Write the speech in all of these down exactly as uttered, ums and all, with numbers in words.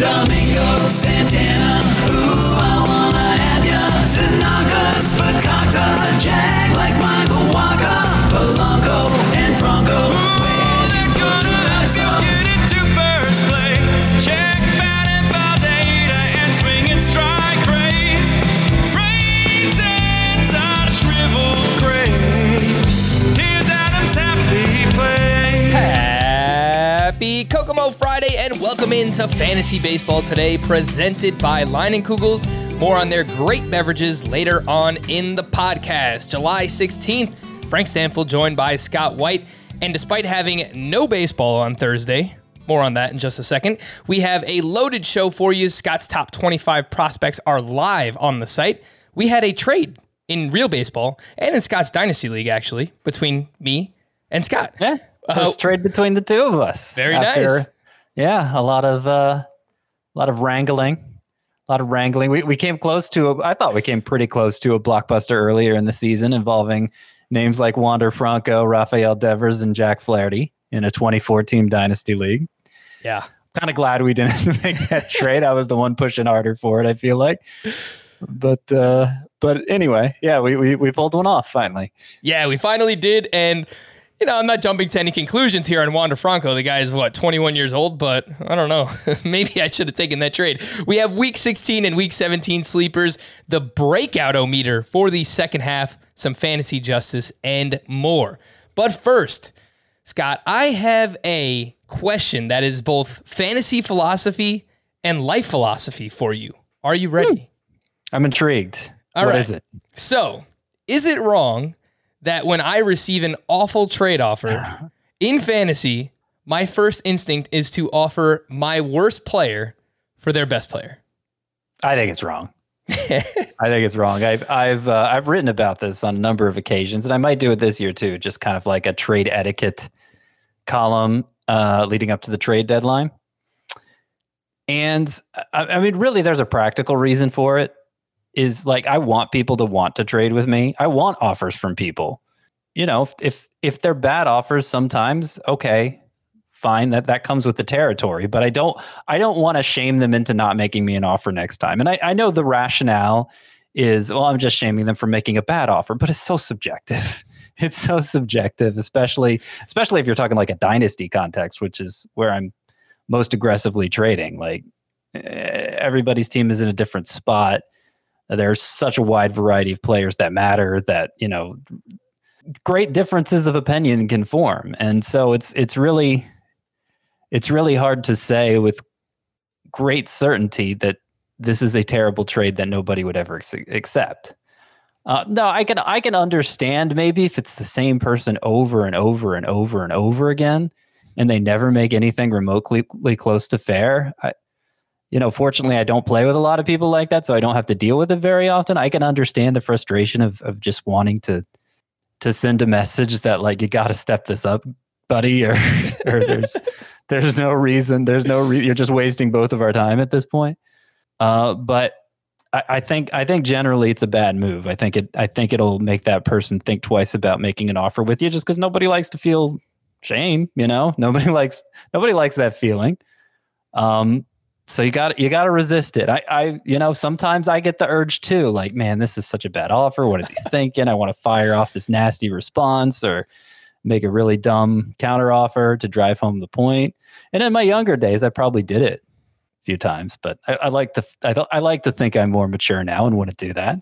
Domingo Santana, ooh, I wanna add ya to Nakas, Fakakta, Jag like Michael Waka, Polanco and Franco, ooh, where they're gonna ask you to get it to first place, check bat and ball data and swing and strike rates, raisins on shriveled grapes, here's Adam's happy place. Happy Kokomo Friday and welcome into Fantasy Baseball Today, presented by Leinenkugel's. More on their great beverages later on in the podcast. July sixteenth, Frank Stanfield joined by Scott White. And despite having no baseball on Thursday, more on that in just a second, we have a loaded show for you. Scott's top twenty-five prospects are live on the site. We had a trade in real baseball and in Scott's Dynasty League, actually, between me and Scott. Yeah. First uh, trade between the two of us. Very after, nice. Yeah, a lot of uh, a lot of wrangling, a lot of wrangling. We we came close to. A, I thought we came pretty close to a blockbuster earlier in the season involving names like Wander Franco, Rafael Devers, and Jack Flaherty in a twenty-four team dynasty league. Yeah, kind of glad we didn't make that trade. I was the one pushing harder for it, I feel like, but. Uh, but anyway, yeah, we we we pulled one off finally. Yeah, we finally did, and. You know, I'm not jumping to any conclusions here on Wander Franco. The guy is, what, twenty-one years old? But I don't know. Maybe I should have taken that trade. We have Week sixteen and Week seventeen sleepers, the breakout-o-meter for the second half, some fantasy justice, and more. But first, Scott, I have a question that is both fantasy philosophy and life philosophy for you. Are you ready? I'm intrigued. All right. What is it? So, is it wrong that when I receive an awful trade offer in fantasy, my first instinct is to offer my worst player for their best player? I think it's wrong. I think it's wrong. I've I've uh, I've written about this on a number of occasions, and I might do it this year too. Just kind of like a trade etiquette column uh, leading up to the trade deadline. And I, I mean, really, there's a practical reason for it. Is like, I want people to want to trade with me. I want offers from people. You know, if if, if they're bad offers sometimes, okay, fine. That that comes with the territory. But I don't I don't want to shame them into not making me an offer next time. And I, I know the rationale is, well, I'm just shaming them for making a bad offer, but it's so subjective. It's so subjective, especially especially if you're talking like a dynasty context, which is where I'm most aggressively trading. Like, everybody's team is in a different spot. There's such a wide variety of players that matter that, you know, great differences of opinion can form. And so it's it's really it's really hard to say with great certainty that this is a terrible trade that nobody would ever ex- accept. Uh, no, I can I can understand maybe if it's the same person over and over and over and over again and they never make anything remotely close to fair. I, You know, fortunately, I don't play with a lot of people like that, so I don't have to deal with it very often. I can understand the frustration of of just wanting to to send a message that, like, you got to step this up, buddy, or or there's there's no reason, there's no re- you're just wasting both of our time at this point. Uh, but I, I think I think generally it's a bad move. I think it I think it'll make that person think twice about making an offer with you, just because nobody likes to feel shame. You know, nobody likes nobody likes that feeling. Um. So you got you got to resist it. I, I, you know, sometimes I get the urge too. Like, man, this is such a bad offer. What is he thinking? I want to fire off this nasty response or make a really dumb counteroffer to drive home the point. And in my younger days, I probably did it a few times. But I, I like to, I, I like to think I'm more mature now and wouldn't do that.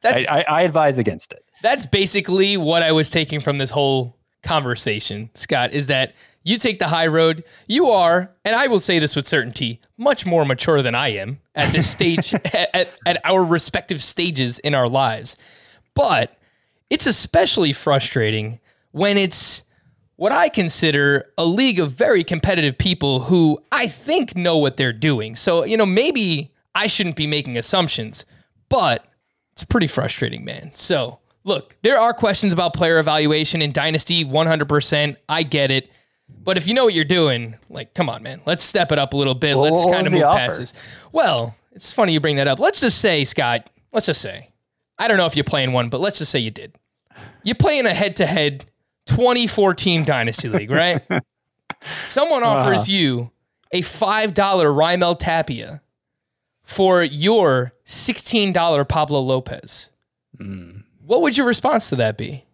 That's, I, I, I advise against it. That's basically what I was taking from this whole conversation, Scott. Is that you take the high road. You are, and I will say this with certainty, much more mature than I am at this stage, at, at, at our respective stages in our lives. But it's especially frustrating when it's what I consider a league of very competitive people who I think know what they're doing. So, you know, maybe I shouldn't be making assumptions, but it's pretty frustrating, man. So, look, there are questions about player evaluation in Dynasty, one hundred percent. I get it. But if you know what you're doing, like, come on, man, let's step it up a little bit. Well, let's kind of move past this. Well, it's funny you bring that up. Let's just say, Scott, let's just say, I don't know if you're playing one, but let's just say you did. You're playing a head-to-head twenty-four team dynasty league, right? Someone offers uh-huh. you a five dollar Raimel Tapia for your sixteen dollar Pablo Lopez, mm. what would your response to that be?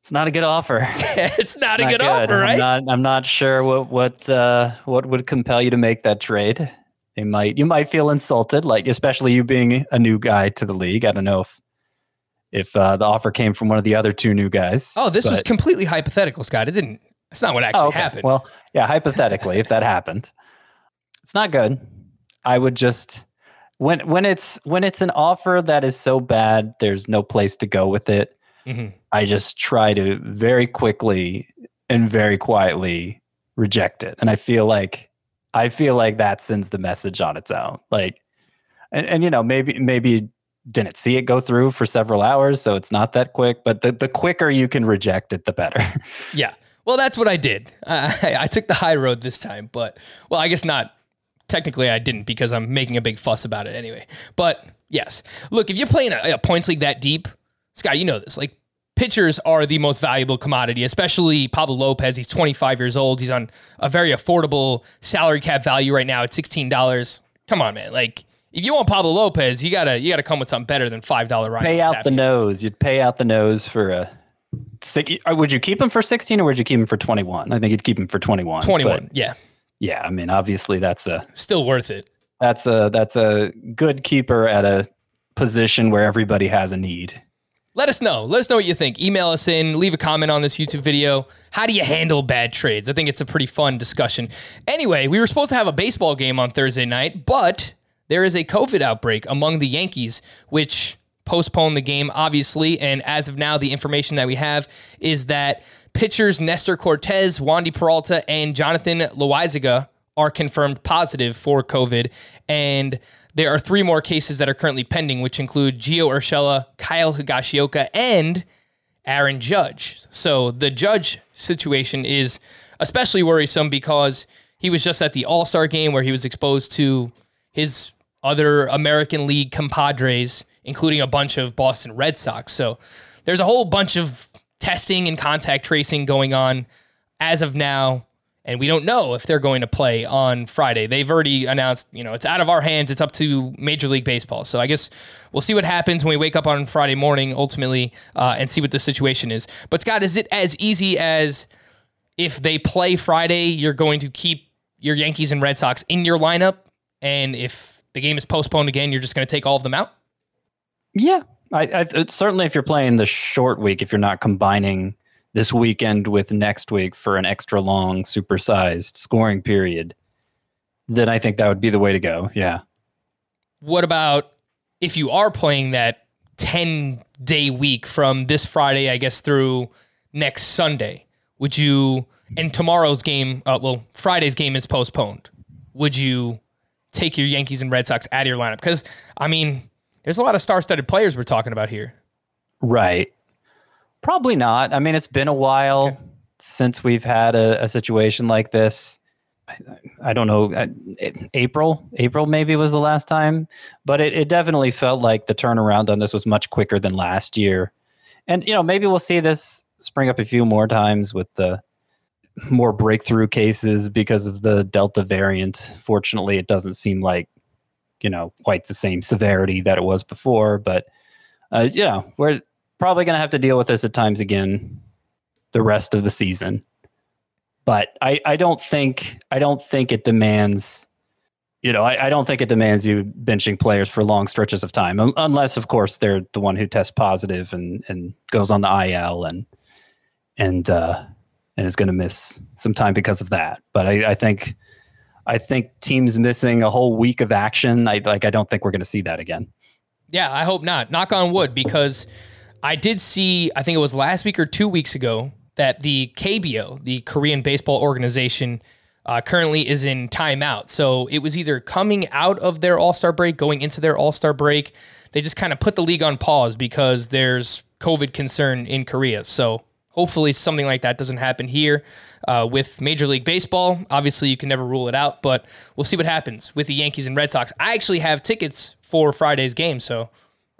It's not a good offer. It's not, not a good, good offer, right? I'm not, I'm not sure what what uh, what would compel you to make that trade. They might, you might feel insulted, like especially you being a new guy to the league. I don't know if if uh, the offer came from one of the other two new guys. Oh, this but, was completely hypothetical, Scott. It didn't. It's not what actually oh, okay. happened. Well, yeah, hypothetically, if that happened, it's not good. I would just when when it's when it's an offer that is so bad, there's no place to go with it. Mm-hmm. I just try to very quickly and very quietly reject it. And I feel like, I feel like that sends the message on its own. Like, and, and you know, maybe, maybe didn't see it go through for several hours. So it's not that quick, but the, the quicker you can reject it, the better. Yeah. Well, that's what I did. Uh, I, I took the high road this time, but well, I guess not. Technically I didn't because I'm making a big fuss about it anyway, but yes, look, if you're playing a, a points league that deep, Scott, you know this, like pitchers are the most valuable commodity, especially Pablo Lopez. He's twenty-five years old. He's on a very affordable salary cap value right now at sixteen dollars. Come on, man. Like if you want Pablo Lopez, you gotta, you gotta come with something better than five dollars. Ryan pay out the nose. You'd pay out the nose for a six. Would you keep him for sixteen or would you keep him for twenty-one? I think you'd keep him for twenty-one. twenty-one. Yeah. Yeah. I mean, obviously that's a still worth it. That's a, that's a good keeper at a position where everybody has a need. Let us know. Let us know what you think. Email us in. Leave a comment on this YouTube video. How do you handle bad trades? I think it's a pretty fun discussion. Anyway, we were supposed to have a baseball game on Thursday night, but there is a COVID outbreak among the Yankees, which postponed the game, obviously. And as of now, the information that we have is that pitchers Nestor Cortez, Wandy Peralta, and Jonathan Loaizaga are confirmed positive for COVID. And there are three more cases that are currently pending, which include Gio Urshela, Kyle Higashioka, and Aaron Judge. So the Judge situation is especially worrisome because he was just at the All-Star game where he was exposed to his other American League compadres, including a bunch of Boston Red Sox. So there's a whole bunch of testing and contact tracing going on as of now. And we don't know if they're going to play on Friday. They've already announced, you know, it's out of our hands. It's up to Major League Baseball. So I guess we'll see what happens when we wake up on Friday morning, ultimately, uh, and see what the situation is. But, Scott, is it as easy as if they play Friday, you're going to keep your Yankees and Red Sox in your lineup? And if the game is postponed again, you're just going to take all of them out? Yeah. I, I certainly if you're playing the short week, if you're not combining this weekend with next week for an extra long, supersized scoring period, then I think that would be the way to go. Yeah. What about if you are playing that ten-day week from this Friday, I guess, through next Sunday? Would you, and tomorrow's game, uh, well, Friday's game is postponed. Would you take your Yankees and Red Sox out of your lineup? Because, I mean, there's a lot of star-studded players we're talking about here. Right. Probably not. I mean, it's been a while okay. since we've had a, a situation like this. I, I don't know. I, it, April, April maybe was the last time, but it, it definitely felt like the turnaround on this was much quicker than last year. And, you know, maybe we'll see this spring up a few more times with the more breakthrough cases because of the Delta variant. Fortunately, it doesn't seem like, you know, quite the same severity that it was before, but, uh, you know, we're probably going to have to deal with this at times again the rest of the season. But I, I don't think I don't think it demands, you know, I, I don't think it demands you benching players for long stretches of time, um, unless, of course, they're the one who tests positive and, and goes on the I L and and uh, and is going to miss some time because of that. But I, I think I think teams missing a whole week of action, I like I don't think we're going to see that again. Yeah, I hope not. Knock on wood, because I did see, I think it was last week or two weeks ago, that the K B O, the Korean Baseball Organization, uh, currently is in timeout. So it was either coming out of their All-Star break, going into their All-Star break. They just kind of put the league on pause because there's COVID concern in Korea. So hopefully something like that doesn't happen here uh, with Major League Baseball. Obviously, you can never rule it out, but we'll see what happens with the Yankees and Red Sox. I actually have tickets for Friday's game, so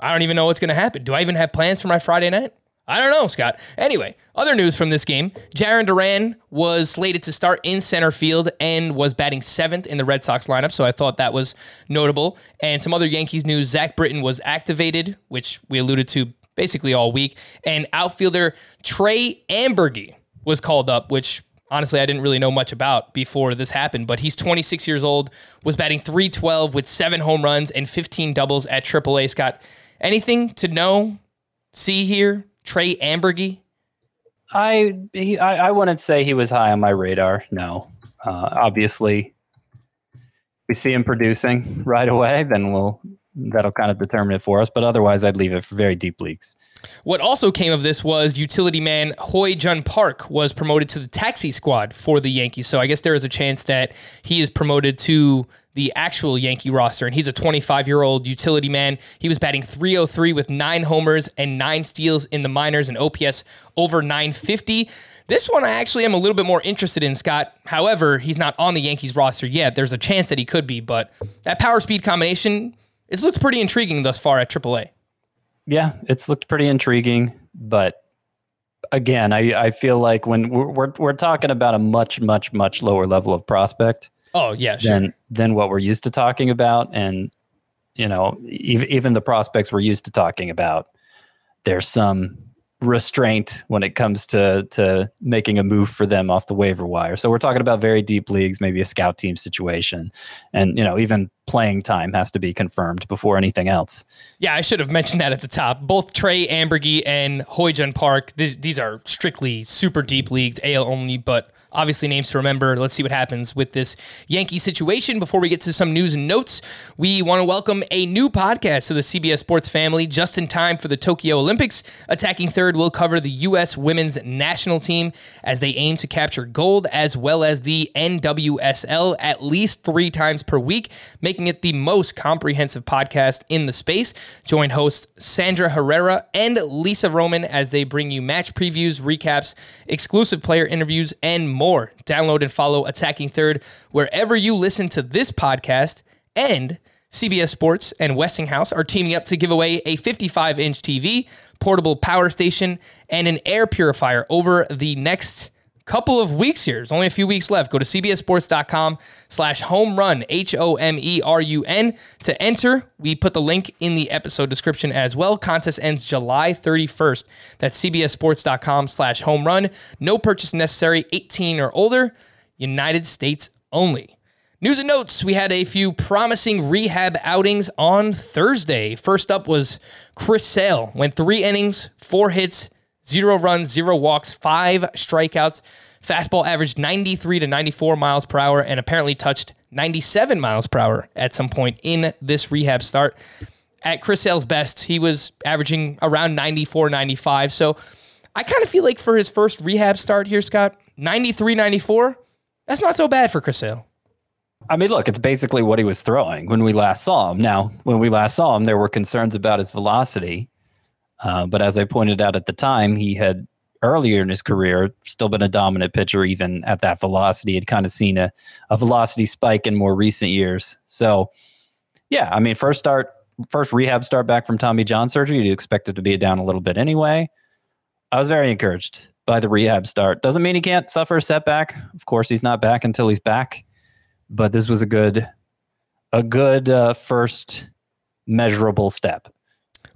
I don't even know what's going to happen. Do I even have plans for my Friday night? I don't know, Scott. Anyway, other news from this game. Jarren Duran was slated to start in center field and was batting seventh in the Red Sox lineup, so I thought that was notable. And some other Yankees news, Zach Britton was activated, which we alluded to basically all week. And outfielder Trey Amburgey was called up, which honestly I didn't really know much about before this happened, but he's twenty-six years old, was batting three twelve with seven home runs and fifteen doubles at triple A. Scott, anything to know, see here? Trey Amburgey? I, he, I I wouldn't say he was high on my radar. No, uh, obviously, we see him producing right away, then we'll that'll kind of determine it for us. But otherwise, I'd leave it for very deep leagues. What also came of this was utility man Hoy Jun Park was promoted to the taxi squad for the Yankees. So I guess there is a chance that he is promoted to the actual Yankee roster, and he's a twenty-five-year-old utility man. He was batting three oh three with nine homers and nine steals in the minors and O P S over nine fifty. This one I actually am a little bit more interested in, Scott. However, he's not on the Yankees roster yet. There's a chance that he could be, but that power-speed combination, it's looked pretty intriguing thus far at triple A. Yeah, it's looked pretty intriguing, but again, I, I feel like when we're, we're we're talking about a much, much, much lower level of prospect, Oh, yeah, sure. Than, than what we're used to talking about. And, you know, even, even the prospects we're used to talking about, there's some restraint when it comes to, to making a move for them off the waiver wire. So we're talking about very deep leagues, maybe a scout team situation. And, you know, even playing time has to be confirmed before anything else. Yeah, I should have mentioned that at the top. Both Trey Amburgey and Hoy Jun Park, these, these are strictly super deep leagues, A L only, but obviously names to remember. Let's see what happens with this Yankee situation. Before we get to some news and notes, we want to welcome a new podcast to the C B S Sports family just in time for the Tokyo Olympics. Attacking Third will cover the U S women's national team as they aim to capture gold, as well as the N W S L at least three times per week, making it the most comprehensive podcast in the space. Join hosts Sandra Herrera and Lisa Roman as they bring you match previews, recaps, exclusive player interviews, and more. More. Download and follow Attacking Third wherever you listen to this podcast. And C B S Sports and Westinghouse are teaming up to give away a fifty-five inch T V, portable power station, and an air purifier over the next couple of weeks here. There's only a few weeks left. Go to cbssports.com slash home run, H O M E R U N, to enter. We put the link in the episode description as well. Contest ends July thirty-first. That's cbssports.com slash home run. No purchase necessary, eighteen or older, United States only. News and notes, we had a few promising rehab outings on Thursday. First up was Chris Sale. Went three innings, four hits, zero runs, zero walks, five strikeouts. Fastball averaged ninety-three to ninety-four miles per hour and apparently touched ninety-seven miles per hour at some point in this rehab start. At Chris Sale's best, he was averaging around ninety-four, ninety-five. So I kind of feel like for his first rehab start here, Scott, ninety-three, ninety-four, that's not so bad for Chris Sale. I mean, look, it's basically what he was throwing when we last saw him. Now, when we last saw him, there were concerns about his velocity. Uh, but as I pointed out at the time, he had earlier in his career still been a dominant pitcher, even at that velocity. Had kind of seen a, a velocity spike in more recent years. So, yeah, I mean, first start, first rehab start back from Tommy John surgery, you'd expect it to be down a little bit anyway. I was very encouraged by the rehab start. Doesn't mean he can't suffer a setback. Of course, he's not back until he's back. But this was a good, a good uh, first measurable step.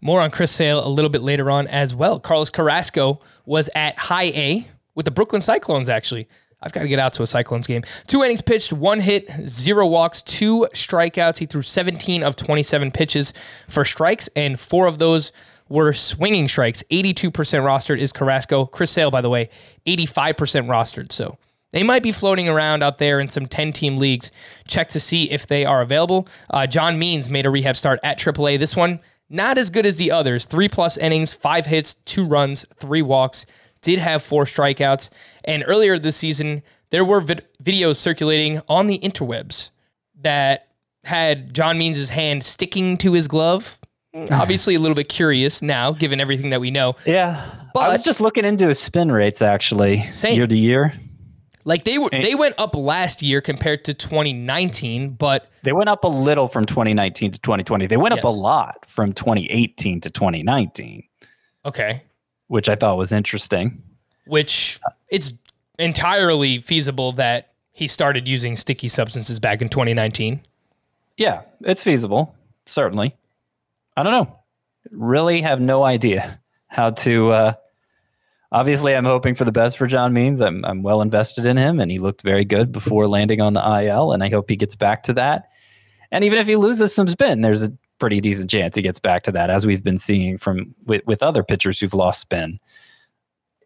More on Chris Sale a little bit later on as well. Carlos Carrasco was at high A with the Brooklyn Cyclones, actually. I've got to get out to a Cyclones game. Two innings pitched, one hit, zero walks, two strikeouts. He threw seventeen of twenty-seven pitches for strikes, and four of those were swinging strikes. eighty-two percent rostered is Carrasco. Chris Sale, by the way, eighty-five percent rostered. So they might be floating around out there in some ten-team leagues. Check to see if they are available. Uh, John Means made a rehab start at triple A. This one, not as good as the others. Three-plus innings, five hits, two runs, three walks. Did have four strikeouts. And earlier this season, there were vid- videos circulating on the interwebs that had John Means' hand sticking to his glove. Obviously a little bit curious now, given everything that we know. Yeah. But I was just looking into his spin rates, actually, same. year to year. Like, they were, they went up last year compared to twenty nineteen, but they went up a little from twenty nineteen to twenty twenty. They went yes. up a lot from twenty eighteen to twenty nineteen. Okay. which I thought was interesting. Which it's entirely feasible that he started using sticky substances back in twenty nineteen. Yeah, it's feasible, certainly. I don't know. Really have no idea how to... Uh, obviously, I'm hoping for the best for John Means. I'm I'm well invested in him, and he looked very good before landing on the I L, and I hope he gets back to that. And even if he loses some spin, there's a pretty decent chance he gets back to that, as we've been seeing from with, with other pitchers who've lost spin.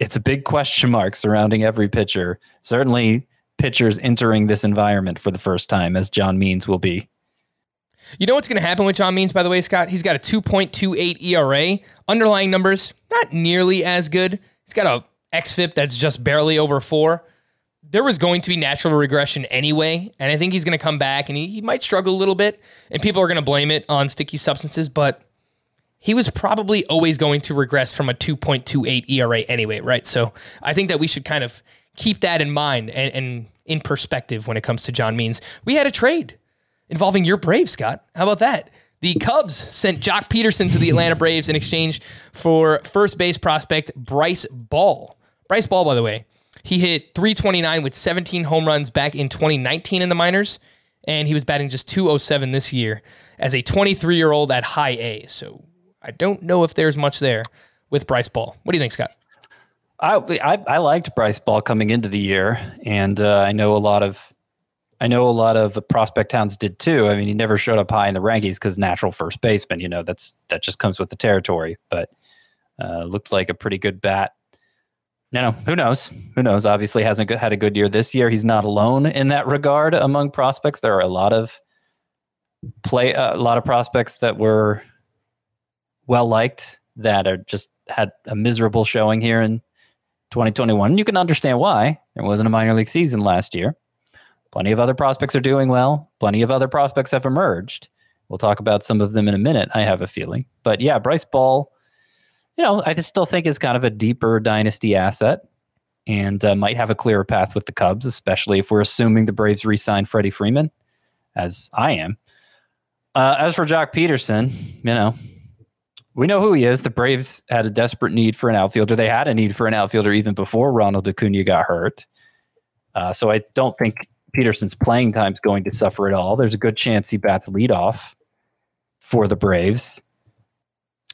It's a big question mark surrounding every pitcher, certainly pitchers entering this environment for the first time, as John Means will be. You know what's going to happen with John Means, by the way, Scott? He's got a two point two eight E R A. Underlying numbers, not nearly as good. He's got a xFIP that's just barely over four. There was going to be natural regression anyway, and I think he's going to come back, and he, he might struggle a little bit, and people are going to blame it on sticky substances, but he was probably always going to regress from a two point two eight E R A anyway, right? So I think that we should kind of keep that in mind and, and in perspective when it comes to John Means. We had a trade involving your Braves, Scott. How about that? The Cubs sent Joc Pederson to the Atlanta Braves in exchange for first base prospect Bryce Ball. Bryce Ball, by the way, he hit three twenty-nine with seventeen home runs back in twenty nineteen in the minors, and he was batting just two oh seven this year as a twenty-three-year-old at high A. So I don't know if there's much there with Bryce Ball. What do you think, Scott? I I, I liked Bryce Ball coming into the year, and uh, I know a lot of I know a lot of the prospect hounds did too. I mean, he never showed up high in the rankings because natural first baseman, you know, that's that just comes with the territory, but uh, looked like a pretty good bat. No, no, who knows? Who knows? Obviously hasn't had a good year this year. He's not alone in that regard among prospects. There are a lot of play, uh, a lot of prospects that were well-liked that are just had a miserable showing here in twenty twenty-one. And you can understand why. There wasn't a minor league season last year. Plenty of other prospects are doing well. Plenty of other prospects have emerged. We'll talk about some of them in a minute, I have a feeling. But yeah, Bryce Ball, you know, I just still think is kind of a deeper dynasty asset and uh, might have a clearer path with the Cubs, especially if we're assuming the Braves re-sign Freddie Freeman, as I am. Uh, as for Joc Pederson, you know, we know who he is. The Braves had a desperate need for an outfielder. They had a need for an outfielder even before Ronald Acuna got hurt. Uh, so I don't think Peterson's playing time's going to suffer at all. There's a good chance he bats leadoff for the Braves,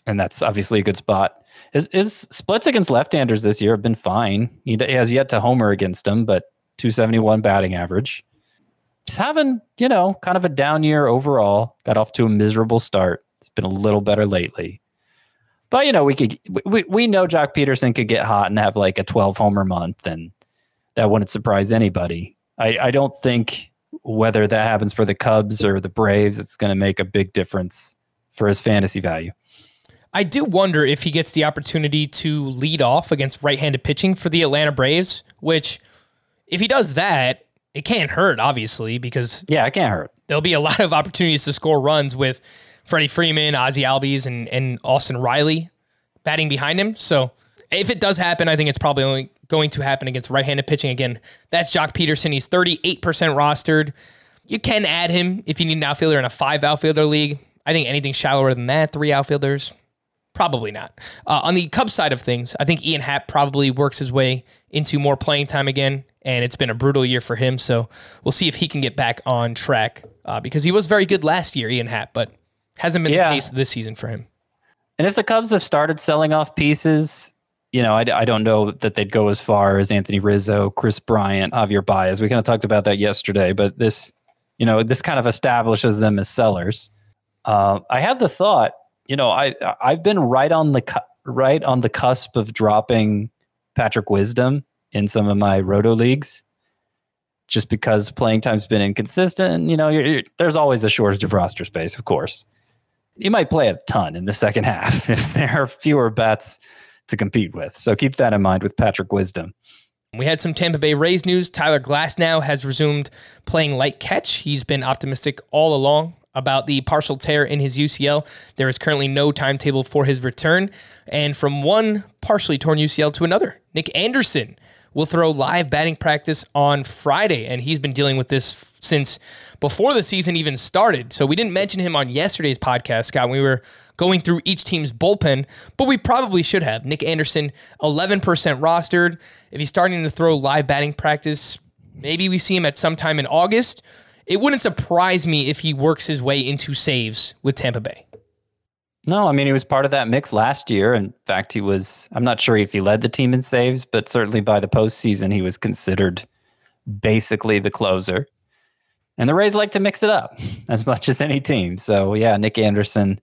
and that's obviously a good spot. His, his splits against left-handers this year have been fine. He has yet to homer against them, but two seventy-one batting average. Just having, you know, kind of a down year overall. Got off to a miserable start. It's been a little better lately. But, you know, we could we, we know Joc Pederson could get hot and have like a twelve-homer month, and that wouldn't surprise anybody. I, I don't think whether that happens for the Cubs or the Braves, it's going to make a big difference for his fantasy value. I do wonder if he gets the opportunity to lead off against right-handed pitching for the Atlanta Braves, which if he does that, it can't hurt, obviously, because yeah, it can't hurt. There'll be a lot of opportunities to score runs with Freddie Freeman, Ozzie Albies, and, and Austin Riley batting behind him. So if it does happen, I think it's probably only going to happen against right-handed pitching. Again, that's Joc Pederson. He's thirty-eight percent rostered. You can add him if you need an outfielder in a five outfielder league. I think anything shallower than that, three outfielders, probably not. Uh, on the Cubs side of things, I think Ian Happ probably works his way into more playing time again, and it's been a brutal year for him, so we'll see if he can get back on track uh, because he was very good last year, Ian Happ, but hasn't been yeah. the case this season for him. And if the Cubs have started selling off pieces, you know, I, I don't know that they'd go as far as Anthony Rizzo, Chris Bryant, Javier Baez. We kind of talked about that yesterday, but this, you know, this kind of establishes them as sellers. Uh, I had the thought, you know, I I've been right on the cu- right on the cusp of dropping Patrick Wisdom in some of my roto leagues, just because playing time's been inconsistent. And, you know, you're, you're, there's always a shortage of roster space, of course. You might play a ton in the second half if there are fewer bats to compete with. So keep that in mind with Patrick Wisdom. We had some Tampa Bay Rays news. Tyler Glasnow has resumed playing light catch. He's been optimistic all along about the partial tear in his U C L. There is currently no timetable for his return. And from one partially torn U C L to another, Nick Anderson will throw live batting practice on Friday, and he's been dealing with this f- since before the season even started. So we didn't mention him on yesterday's podcast, Scott. We were going through each team's bullpen, but we probably should have. Nick Anderson, eleven percent rostered. If he's starting to throw live batting practice, maybe we see him at some time in August. It wouldn't surprise me if he works his way into saves with Tampa Bay. No, I mean, he was part of that mix last year. In fact, he was, I'm not sure if he led the team in saves, but certainly by the postseason, he was considered basically the closer. And the Rays like to mix it up as much as any team. So, yeah, Nick Anderson,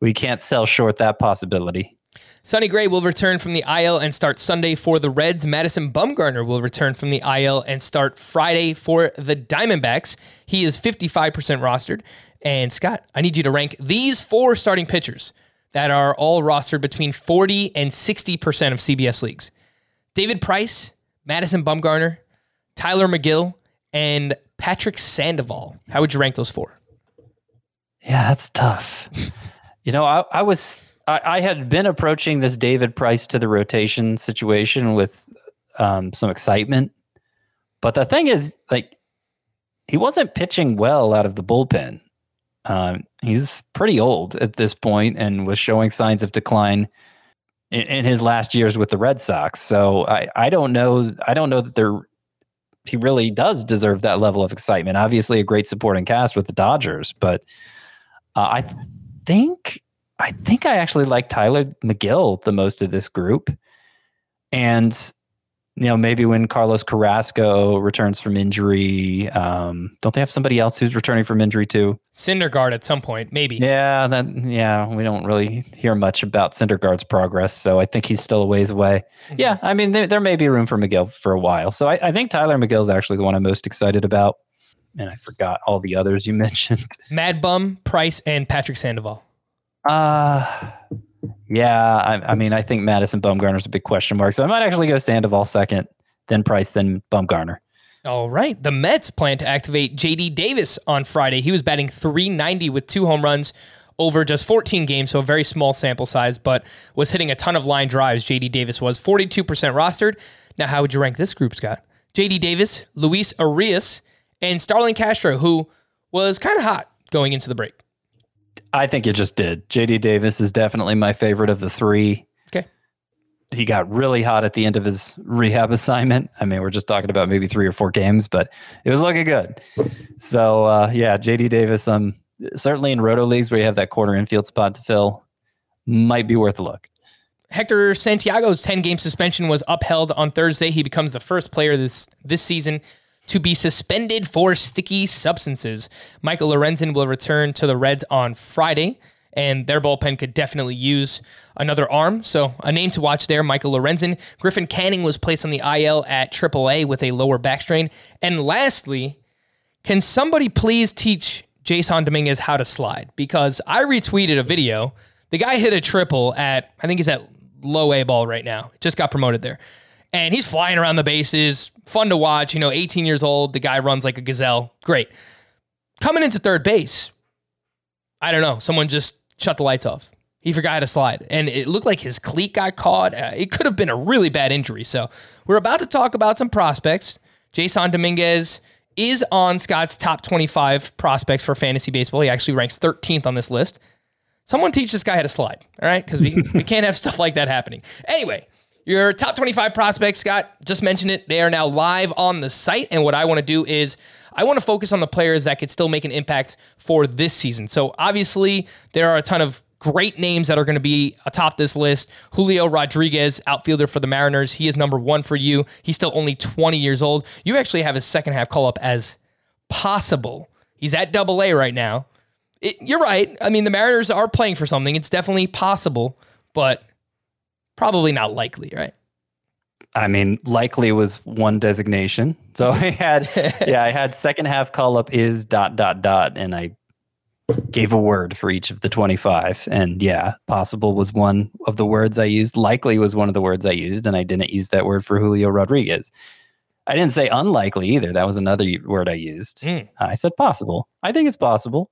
we can't sell short that possibility. Sonny Gray will return from the I L and start Sunday for the Reds. Madison Bumgarner will return from the I L and start Friday for the Diamondbacks. He is fifty-five percent rostered. And Scott, I need you to rank these four starting pitchers that are all rostered between forty and sixty percent of C B S leagues. David Price, Madison Bumgarner, Tyler McGill, and Patrick Sandoval. How would you rank those four? Yeah, that's tough. You know, I, I was, I, I had been approaching this David Price to the rotation situation with um, some excitement. But the thing is, like, he wasn't pitching well out of the bullpen. Um, he's pretty old at this point and was showing signs of decline in, in his last years with the Red Sox. So I, I don't know. I don't know that there, he really does deserve that level of excitement. Obviously a great supporting cast with the Dodgers, but uh, I th- think, I think I actually like Tyler McGill the most of this group. And, you know, maybe when Carlos Carrasco returns from injury, um, don't they have somebody else who's returning from injury too? Syndergaard at some point, maybe. Yeah, that. Yeah, we don't really hear much about Syndergaard's progress, so I think he's still a ways away. Mm-hmm. Yeah, I mean, there, there may be room for McGill for a while. So I, I think Tyler McGill is actually the one I'm most excited about, and I forgot all the others you mentioned. Mad Bum, Price, and Patrick Sandoval. Uh... Yeah, I, I mean, I think Madison Bumgarner's a big question mark, so I might actually go Sandoval second, then Price, then Bumgarner. All right, the Mets plan to activate J D. Davis on Friday. He was batting three ninety with two home runs over just fourteen games, so a very small sample size, but was hitting a ton of line drives. J D. Davis was forty-two percent rostered. Now, how would you rank this group, Scott? J D. Davis, Luis Arias, and Starlin Castro, who was kind of hot going into the break. I think it just did. J D. Davis is definitely my favorite of the three. Okay. He got really hot at the end of his rehab assignment. I mean, we're just talking about maybe three or four games, but it was looking good. So, uh, yeah, J D. Davis, um, certainly in roto leagues where you have that corner infield spot to fill, might be worth a look. Hector Santiago's ten-game suspension was upheld on Thursday. He becomes the first player this this season to be suspended for sticky substances. Michael Lorenzen will return to the Reds on Friday, and their bullpen could definitely use another arm. So a name to watch there, Michael Lorenzen. Griffin Canning was placed on the I L at triple A with a lower back strain. And lastly, can somebody please teach Jasson Dominguez how to slide? Because I retweeted a video. The guy hit a triple at, I think he's at low A ball right now. Just got promoted there. And he's flying around the bases. Fun to watch. You know, eighteen years old. The guy runs like a gazelle. Great. Coming into third base, I don't know. Someone just shut the lights off. He forgot how to slide. And it looked like his cleat got caught. Uh, it could have been a really bad injury. So we're about to talk about some prospects. Jasson Dominguez is on Scott's top twenty-five prospects for fantasy baseball. He actually ranks thirteenth on this list. Someone teach this guy how to slide. All right? Because we, we can't have stuff like that happening. Anyway. Your top twenty-five prospects, Scott, just mentioned it. They are now live on the site. And what I want to do is I want to focus on the players that could still make an impact for this season. So obviously there are a ton of great names that are going to be atop this list. Julio Rodriguez, outfielder for the Mariners. He is number one for you. He's still only twenty years old. You actually have his second half call up as possible. He's at double A right now. It, you're right. I mean, the Mariners are playing for something. It's definitely possible, but probably not likely, right? I mean, likely was one designation. So I had, yeah, I had second half call up is dot, dot, dot. And I gave a word for each of the twenty-five. And yeah, possible was one of the words I used. Likely was one of the words I used. And I didn't use that word for Julio Rodriguez. I didn't say unlikely either. That was another word I used. Mm. I said possible. I think it's possible.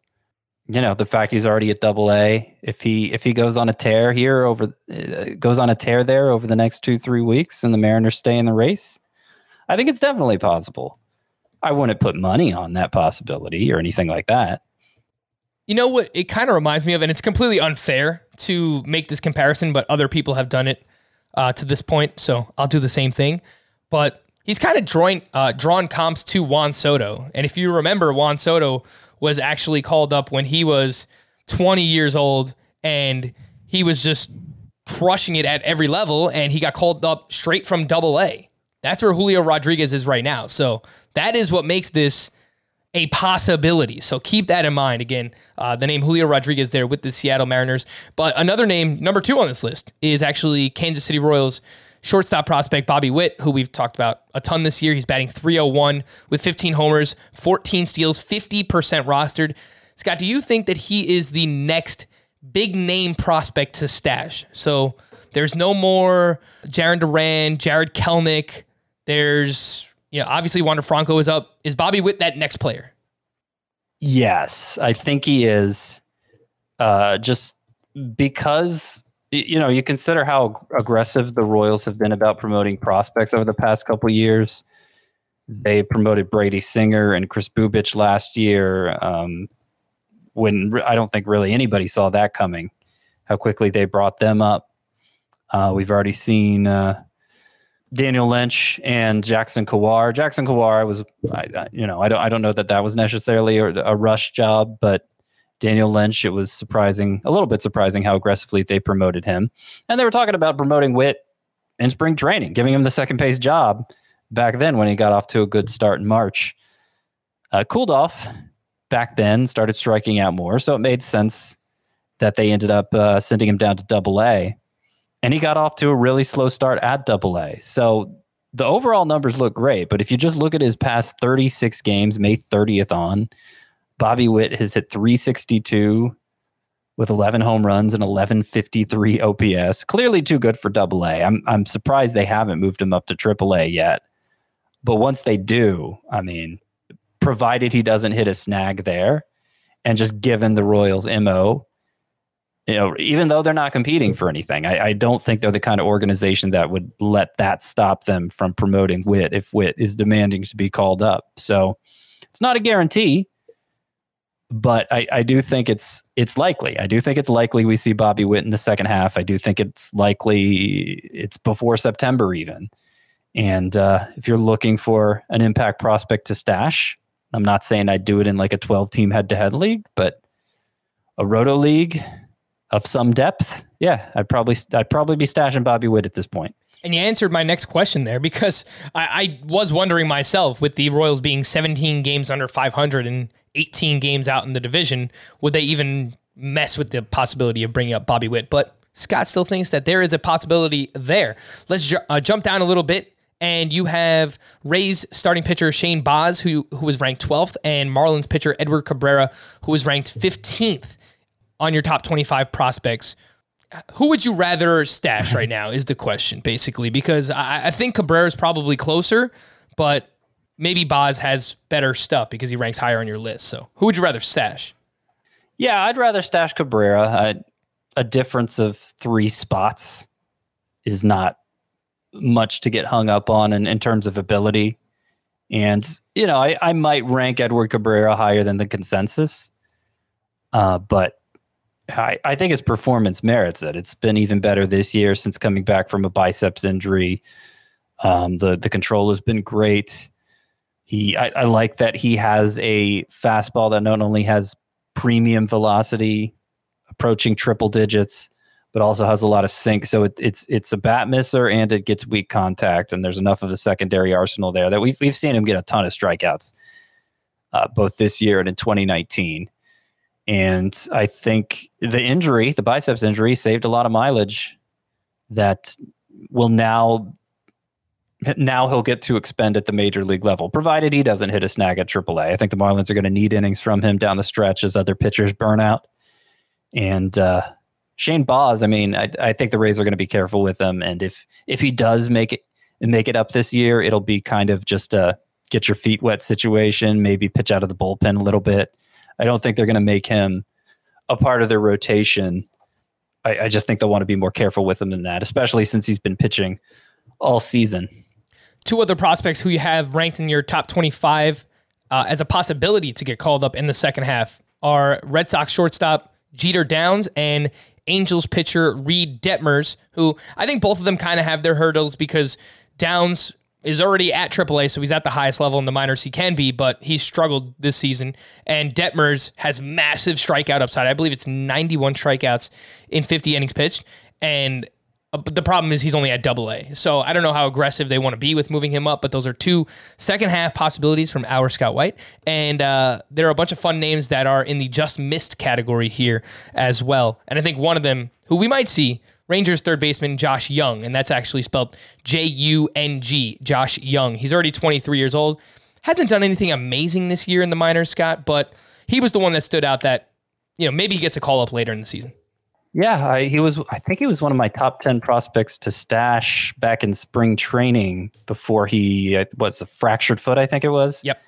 You know, the fact he's already at double A, if he if he goes on a tear here over uh, goes on a tear there over the next two, three weeks and the Mariners stay in the race, I think it's definitely possible. I wouldn't put money on that possibility or anything like that. You know what it kind of reminds me of, and it's completely unfair to make this comparison, but other people have done it uh, to this point, so I'll do the same thing. But he's kind of drawing, uh, drawn comps to Juan Soto. And if you remember, Juan Soto was actually called up when he was twenty years old, and he was just crushing it at every level, and he got called up straight from Double A. That's where Julio Rodriguez is right now. So that is what makes this a possibility. So keep that in mind. Again, uh, the name Julio Rodriguez there with the Seattle Mariners. But another name, number two on this list, is actually Kansas City Royals shortstop prospect Bobby Witt, who we've talked about a ton this year. He's batting three oh one with fifteen homers, fourteen steals, fifty percent rostered. Scott, do you think that he is the next big name prospect to stash? So there's no more Jarren Duran, Jared Kelenic. There's, you know, obviously Wander Franco is up. Is Bobby Witt that next player? Yes, I think he is. Uh, just because, you know, you consider how aggressive the Royals have been about promoting prospects over the past couple of years. They promoted Brady Singer and Chris Bubich last year. Um, when I don't think really anybody saw that coming, how quickly they brought them up. Uh, we've already seen uh, Daniel Lynch and Jackson Kawar. Jackson Kawar was, I, I, you know, I don't, I don't know that that was necessarily a, a rush job, but Daniel Lynch, it was surprising, a little bit surprising how aggressively they promoted him. And they were talking about promoting Witt in spring training, giving him the second base job back then when he got off to a good start in March. Uh, cooled off back then, started striking out more, so it made sense that they ended up uh, sending him down to Double A. And he got off to a really slow start at Double A. So the overall numbers look great, but if you just look at his past thirty-six games, May thirtieth on, Bobby Witt has hit three sixty-two with eleven home runs and eleven fifty-three O P S. Clearly too good for Double A. I'm I'm surprised they haven't moved him up to Triple A yet. But once they do, I mean, provided he doesn't hit a snag there, and just given the Royals' M O, you know, even though they're not competing for anything, I, I don't think they're the kind of organization that would let that stop them from promoting Witt if Witt is demanding to be called up. So it's not a guarantee, but I, I do think it's it's likely. I do think it's likely we see Bobby Witt in the second half. I do think it's likely it's before September even. And uh, if you're looking for an impact prospect to stash, I'm not saying I'd do it in like a twelve-team head-to-head league, but a roto league of some depth, yeah, I'd probably I'd probably be stashing Bobby Witt at this point. And you answered my next question there, because I, I was wondering myself, with the Royals being seventeen games under five hundred and eighteen games out in the division, would they even mess with the possibility of bringing up Bobby Witt? But Scott still thinks that there is a possibility there. Let's ju- uh, jump down a little bit, and you have Rays starting pitcher Shane Baz, who who was ranked twelfth, and Marlins pitcher Edward Cabrera, who was ranked fifteenth. On your top twenty-five prospects, who would you rather stash right now is the question, basically, because I, I think Cabrera's probably closer, but maybe Baz has better stuff because he ranks higher on your list. So who would you rather stash? Yeah, I'd rather stash Cabrera. I, a difference of three spots is not much to get hung up on in, in terms of ability. And, you know, I, I might rank Edward Cabrera higher than the consensus, uh, but I, I think his performance merits it. It's been even better this year since coming back from a biceps injury. Um, the the control has been great. He I, I like that he has a fastball that not only has premium velocity, approaching triple digits, but also has a lot of sink. So it, it's it's a bat misser and it gets weak contact. And there's enough of a secondary arsenal there that we've we've seen him get a ton of strikeouts, uh, both this year and in twenty nineteen. And I think the injury, the biceps injury, saved a lot of mileage that will now, now he'll get to expend at the major league level, provided he doesn't hit a snag at Triple A. I think the Marlins are going to need innings from him down the stretch as other pitchers burn out. And uh, Shane Baz, I mean, I, I think the Rays are going to be careful with him. And if if he does make it make it up this year, it'll be kind of just a get your feet wet situation, maybe pitch out of the bullpen a little bit. I don't think they're going to make him a part of their rotation. I, I just think they'll want to be more careful with him than that, especially since he's been pitching all season. two other prospects who you have ranked in your top twenty-five uh, as a possibility to get called up in the second half are Red Sox shortstop Jeter Downs and Angels pitcher Reed Detmers, who I think both of them kind of have their hurdles because Downs is already at triple A, so he's at the highest level in the minors he can be, but he's struggled this season. And Detmers has massive strikeout upside. I believe it's ninety-one strikeouts in fifty innings pitched. And the problem is he's only at double A. So I don't know how aggressive they want to be with moving him up, but those are two second half possibilities from our Scott White. And uh, there are a bunch of fun names that are in the just missed category here as well. And I think one of them, who we might see, Rangers third baseman Josh Jung, and that's actually spelled J U N G, Josh Jung. He's already twenty-three years old. Hasn't done anything amazing this year in the minors, Scott, but he was the one that stood out that, you know, maybe he gets a call up later in the season. Yeah, I, he was. I think he was one of my top ten prospects to stash back in spring training before he was a fractured foot. I think it was. Yep,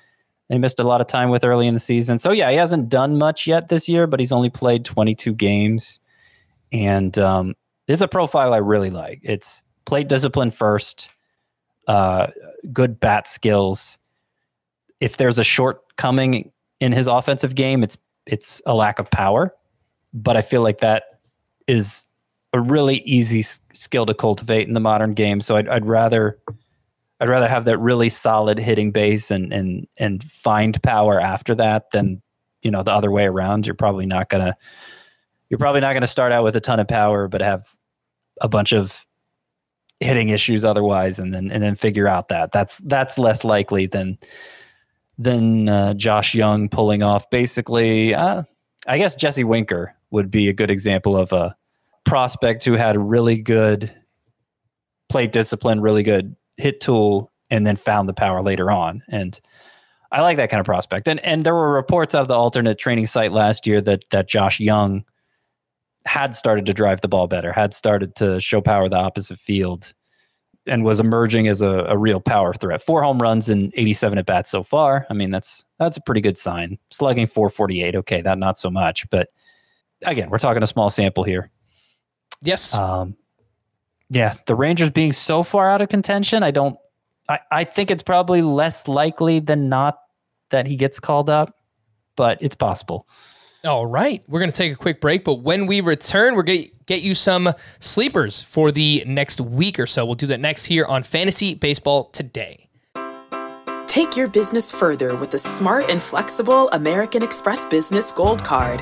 and he missed a lot of time with early in the season. So yeah, he hasn't done much yet this year, but he's only played twenty-two games, and um, it's a profile I really like. It's plate discipline first, uh, good bat skills. If there's a shortcoming in his offensive game, it's it's a lack of power, but I feel like that is a really easy skill to cultivate in the modern game. So I'd, I'd rather, I'd rather have that really solid hitting base and, and, and find power after that than, you know, the other way around. You're probably not going to, you're probably not going to start out with a ton of power, but have a bunch of hitting issues otherwise. And then, and then figure out that that's, that's less likely than, than uh, Josh Jung pulling off basically, uh, I guess Jesse Winker would be a good example of a prospect who had really good plate discipline, really good hit tool, and then found the power later on. And I like that kind of prospect. And and there were reports out of the alternate training site last year that that Josh Jung had started to drive the ball better, had started to show power the opposite field, and was emerging as a, a real power threat. Four home runs and eighty-seven at bats so far. I mean, that's that's a pretty good sign. Slugging four forty-eight, okay, that not so much, but again, we're talking a small sample here. Yes. Um, yeah, the Rangers being so far out of contention, I don't. I, I think it's probably less likely than not that he gets called up, but it's possible. All right, we're going to take a quick break, but when we return, we're going to get you some sleepers for the next week or so. We'll do that next here on Fantasy Baseball Today. Take your business further with the smart and flexible American Express Business Gold Card.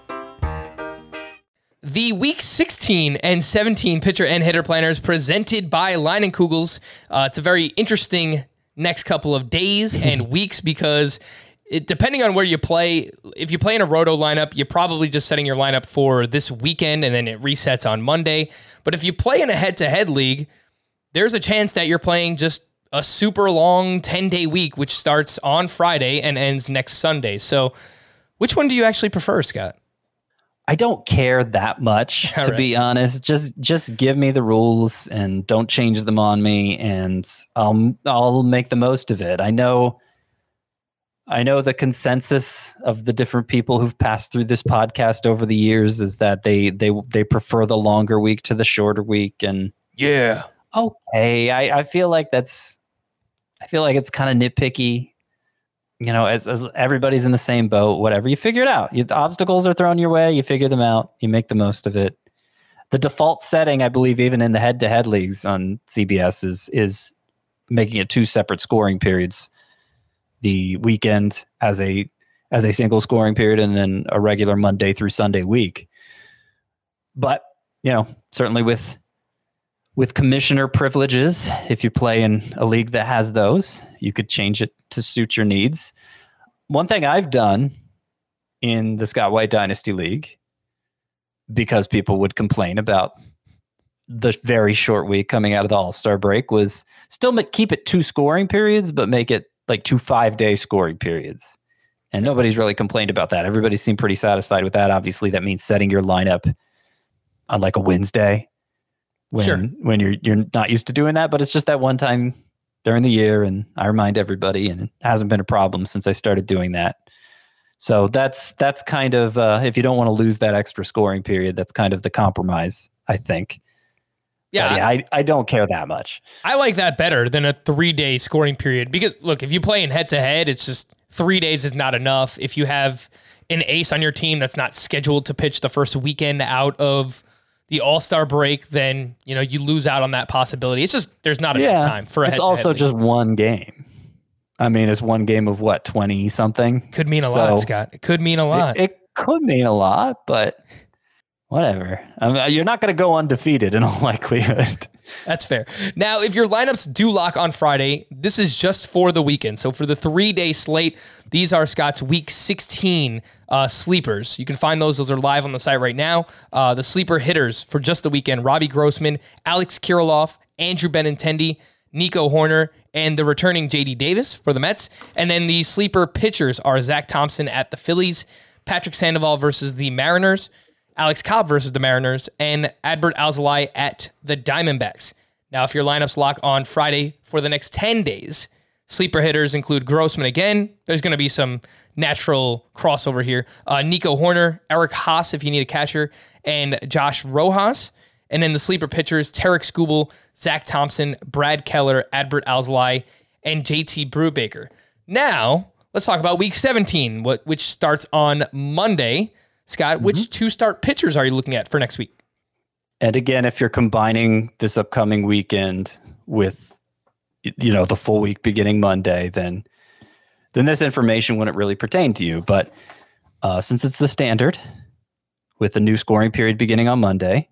The Week sixteen and seventeen Pitcher and Hitter Planners presented by Leinenkugel's. Uh, it's a very interesting next couple of days and weeks because it, depending on where you play, if you play in a roto lineup, you're probably just setting your lineup for this weekend and then it resets on Monday. But if you play in a head-to-head league, there's a chance that you're playing just a super long ten-day week, which starts on Friday and ends next Sunday. So which one do you actually prefer, Scott? I don't care that much, All to right. be honest. Just just give me the rules and don't change them on me, and I'll I'll make the most of it. I know I know the consensus of the different people who've passed through this podcast over the years is that they they, they prefer the longer week to the shorter week, and yeah. Okay, I, I feel like that's, I feel like it's kind of nitpicky, you know, as, as everybody's in the same boat, whatever, you figure it out. You, the obstacles are thrown your way, you figure them out, you make the most of it. The default setting, I believe, even in the head-to-head leagues on C B S is, is making it two separate scoring periods. The weekend as a, as a single scoring period and then a regular Monday through Sunday week. But, you know, certainly with... With commissioner privileges, if you play in a league that has those, you could change it to suit your needs. One thing I've done in the Scott White Dynasty League, because people would complain about the very short week coming out of the All-Star break, was still keep it two scoring periods, but make it like two five-day scoring periods. And nobody's really complained about that. Everybody seemed pretty satisfied with that. Obviously, that means setting your lineup on like a Wednesday when sure. when you're you're not used to doing that. But it's just that one time during the year, and I remind everybody, and it hasn't been a problem since I started doing that. So that's that's kind of uh, if you don't want to lose that extra scoring period, that's kind of the compromise, I think. Yeah, yeah I, I don't care that much. I like that better than a three-day scoring period because, look, if you play in head-to-head, it's just three days is not enough. If you have an ace on your team that's not scheduled to pitch the first weekend out of the All-Star break, then you know you lose out on that possibility. It's just there's not enough yeah, time for a head-to-head. It's also league. Just one game. I mean, it's one game of what, twenty-something? Could mean a so, lot, Scott. It could mean a lot. It, it could mean a lot, but... Whatever. I mean, you're not going to go undefeated in all likelihood. That's fair. Now, if your lineups do lock on Friday, this is just for the weekend. So for the three-day slate, these are Scott's Week sixteen uh, sleepers. You can find those. Those are live on the site right now. Uh, the sleeper hitters for just the weekend, Robbie Grossman, Alex Kirilloff, Andrew Benintendi, Nico Horner, and the returning J D. Davis for the Mets. And then the sleeper pitchers are Zach Thompson at the Phillies, Patrick Sandoval versus the Mariners, Alex Cobb versus the Mariners, and Adbert Alzolay at the Diamondbacks. Now, if your lineups lock on Friday for the next ten days, sleeper hitters include Grossman again. There's going to be some natural crossover here. Uh, Nico Horner, Eric Haas, if you need a catcher, and Josh Rojas. And then the sleeper pitchers, Tarik Skubal, Zach Thompson, Brad Keller, Adbert Alzolay, and J T Brubaker. Now, let's talk about Week seventeen, what which starts on Monday. Scott, which mm-hmm. two start pitchers are you looking at for next week? And again, if you're combining this upcoming weekend with, you know, the full week beginning Monday, then then this information wouldn't really pertain to you. But uh, since it's the standard with the new scoring period beginning on Monday,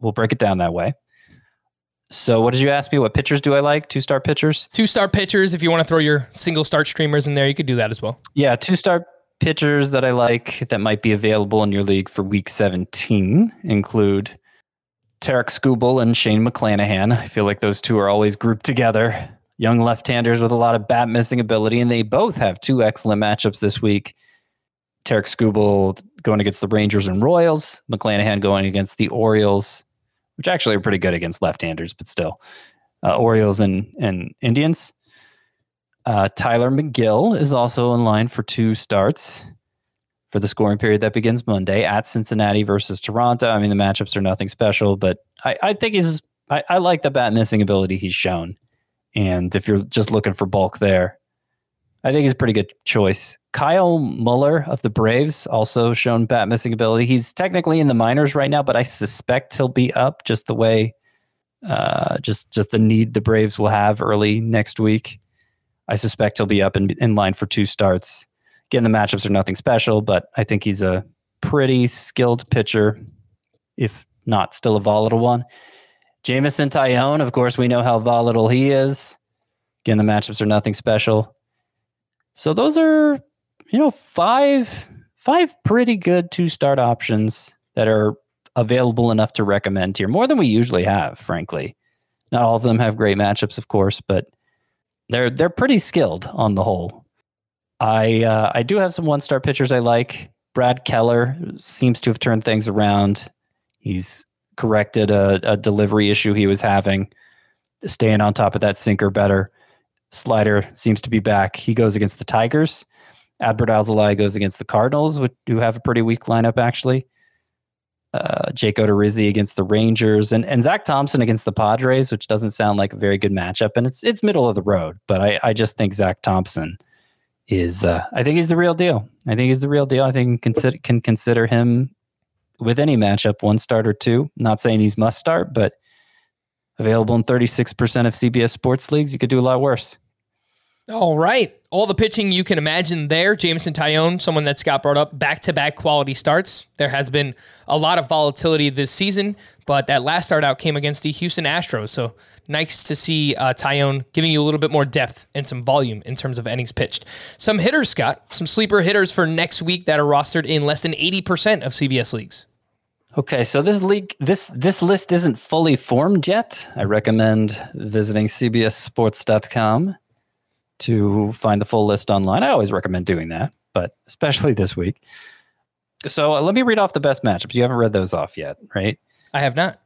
we'll break it down that way. So what did you ask me? What pitchers do I like? Two-star pitchers? Two-star pitchers. If you want to throw your single-start streamers in there, you could do that as well. Yeah, two-star pitchers that I like that might be available in your league for Week seventeen include Tarik Skubal and Shane McClanahan. I feel like those two are always grouped together. Young left-handers with a lot of bat-missing ability, and they both have two excellent matchups this week. Tarik Skubal going against the Rangers and Royals, McClanahan going against the Orioles, which actually are pretty good against left-handers, but still. Uh, Orioles and, and Indians. Uh, Tyler McGill is also in line for two starts for the scoring period that begins Monday at Cincinnati versus Toronto. I mean, the matchups are nothing special, but I, I think he's, I, I like the bat missing ability he's shown. And if you're just looking for bulk there, I think he's a pretty good choice. Kyle Muller of the Braves also shown bat missing ability. He's technically in the minors right now, but I suspect he'll be up just the way, uh, just, just the need the Braves will have early next week. I suspect he'll be up in, in line for two starts. Again, the matchups are nothing special, but I think he's a pretty skilled pitcher, if not still a volatile one. Jamison Tyone, of course, we know how volatile he is. Again, the matchups are nothing special. So those are, you know, five five pretty good two-start options that are available enough to recommend here. More than we usually have, frankly. Not all of them have great matchups, of course, but They're they're pretty skilled on the whole. I uh, I do have some one-star pitchers I like. Brad Keller seems to have turned things around. He's corrected a, a delivery issue he was having, staying on top of that sinker better. Slider seems to be back. He goes against the Tigers. Adbert Alzolay goes against the Cardinals, which do have a pretty weak lineup, actually. Uh, Jake Odorizzi against the Rangers and, and Zach Thompson against the Padres, which doesn't sound like a very good matchup. And it's it's middle of the road, but I, I just think Zach Thompson is, uh, I think he's the real deal. I think he's the real deal. I think can consider, can consider him with any matchup, one start or two. Not saying he's must start, but available in thirty-six percent of C B S sports leagues. You could do a lot worse. All right. All the pitching you can imagine there. Jamison Tyone, someone that Scott brought up, back-to-back quality starts. There has been a lot of volatility this season, but that last start out came against the Houston Astros. So nice to see uh, Tyone giving you a little bit more depth and some volume in terms of innings pitched. Some hitters, Scott, some sleeper hitters for next week that are rostered in less than eighty percent of C B S leagues. Okay, so this league, this this list isn't fully formed yet. I recommend visiting C B S sports dot com. to find the full list online. I always recommend doing that, but especially this week. So uh, let me read off the best matchups. You haven't read those off yet, right? I have not.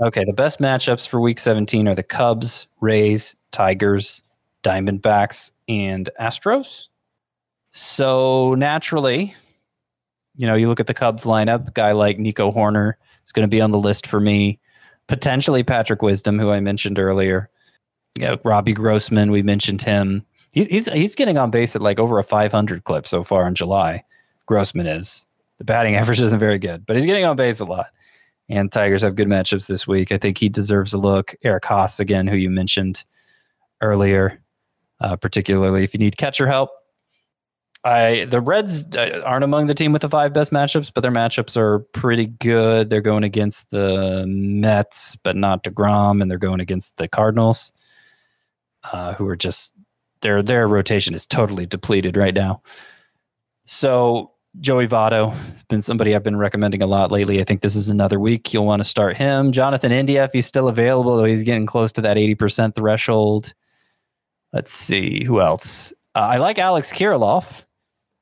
Okay, the best matchups for Week seventeen are the Cubs, Rays, Tigers, Diamondbacks, and Astros. So naturally, you know, you look at the Cubs lineup, a guy like Nico Horner is going to be on the list for me. Potentially Patrick Wisdom, who I mentioned earlier. You know, Robbie Grossman, we mentioned him. He, he's he's getting on base at like over a five hundred clip so far in July. Grossman is. The batting average isn't very good, but he's getting on base a lot. And Tigers have good matchups this week. I think he deserves a look. Eric Haas, again, who you mentioned earlier, uh, particularly if you need catcher help. I the Reds aren't among the team with the five best matchups, but their matchups are pretty good. They're going against the Mets, but not DeGrom, and they're going against the Cardinals, uh, who are just their their rotation is totally depleted right now. So Joey Votto has been somebody I've been recommending a lot lately. I think this is another week you'll want to start him. Jonathan India, if he's still available, though he's getting close to that eighty percent threshold. Let's see who else. Uh, I like Alex Kirilloff.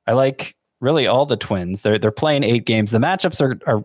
I like really all the Twins. They're they're playing eight games. The matchups are, are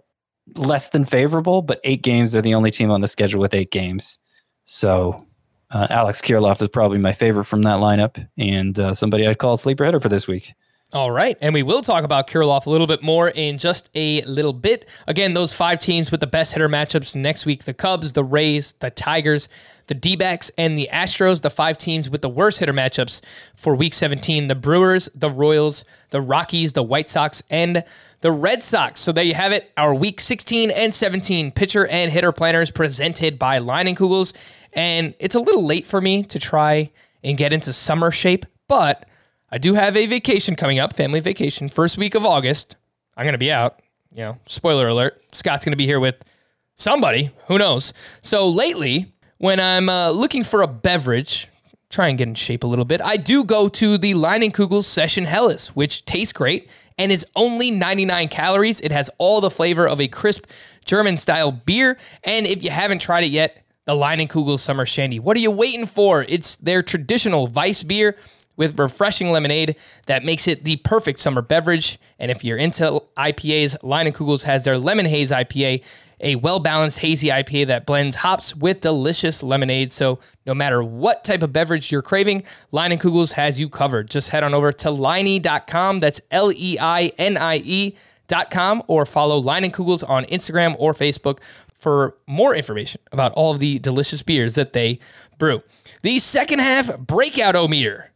less than favorable, but eight games, they're the only team on the schedule with eight games. So uh, Alex Kirilloff is probably my favorite from that lineup and uh, somebody I'd call a sleeper hitter for this week. All right, and we will talk about Kirilloff a little bit more in just a little bit. Again, those five teams with the best hitter matchups next week, the Cubs, the Rays, the Tigers, the D-backs, and the Astros, the five teams with the worst hitter matchups for Week seventeen, the Brewers, the Royals, the Rockies, the White Sox, and the Red Sox. So there you have it, our Week sixteen and seventeen pitcher and hitter planners presented by Leinenkugel's. And it's a little late for me to try and get into summer shape, but I do have a vacation coming up, family vacation, first week of August. I'm going to be out, you know, spoiler alert. Scott's going to be here with somebody, who knows. So lately, when I'm uh, looking for a beverage, try and get in shape a little bit, I do go to the Leinenkugel's Session Helles, which tastes great and is only ninety-nine calories. It has all the flavor of a crisp German-style beer, and if you haven't tried it yet, the Leinenkugel's Summer Shandy. What are you waiting for? It's their traditional Weiss beer with refreshing lemonade that makes it the perfect summer beverage. And if you're into I P As, Leinenkugel's has their Lemon Haze I P A, a well-balanced hazy I P A that blends hops with delicious lemonade. So no matter what type of beverage you're craving, Leinenkugel's has you covered. Just head on over to Leine dot com, that's L E I N I E dot com, or follow Leinenkugel's on Instagram or Facebook for more information about all of the delicious beers that they brew. The second half breakout-o-meter.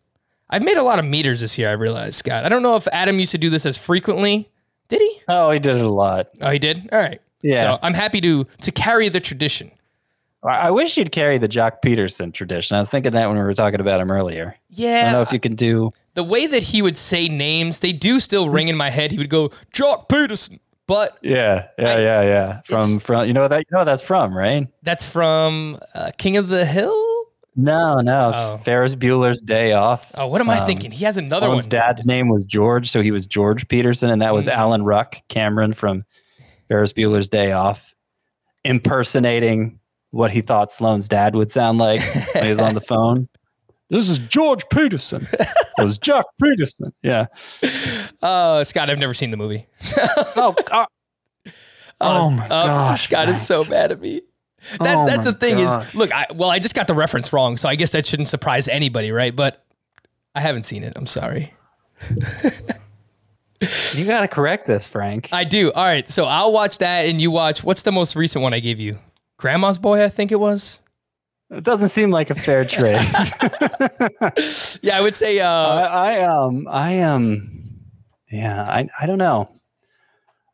I've made a lot of meters this year, I realized, Scott. I don't know if Adam used to do this as frequently. Did he? Oh, he did it a lot. Oh, he did? All right. Yeah. So I'm happy to to carry the tradition. I wish you'd carry the Joc Pederson tradition. I was thinking that when we were talking about him earlier. Yeah. I don't know if you can do... The way that he would say names, they do still ring in my head. He would go, Joc Pederson. But... Yeah, yeah, I, yeah, yeah. From, from, you know that you know that's from, right? That's from uh, King of the Hill? No, no, it's oh. Ferris Bueller's Day Off. Oh, what am I um, thinking? He has another one. His dad's name was George, so he was George Pederson, and that was mm. Alan Ruck, Cameron from Ferris Bueller's Day Off, impersonating what he thought Sloane's dad would sound like when he was on the phone. This is George Pederson. It was Joc Pederson. Yeah. Oh, uh, Scott, I've never seen the movie. oh, uh, oh, my oh, gosh. Scott man. is so mad at me. That, oh that's the thing God. is, look, I, well, I just got the reference wrong, so I guess that shouldn't surprise anybody, right? But I haven't seen it. I'm sorry. You got to correct this, Frank. I do. All right. So I'll watch that and you watch. What's the most recent one I gave you? Grandma's Boy, I think it was. It doesn't seem like a fair trade. Yeah, I would say. Uh, I, I, um, I um, yeah, I, I don't know.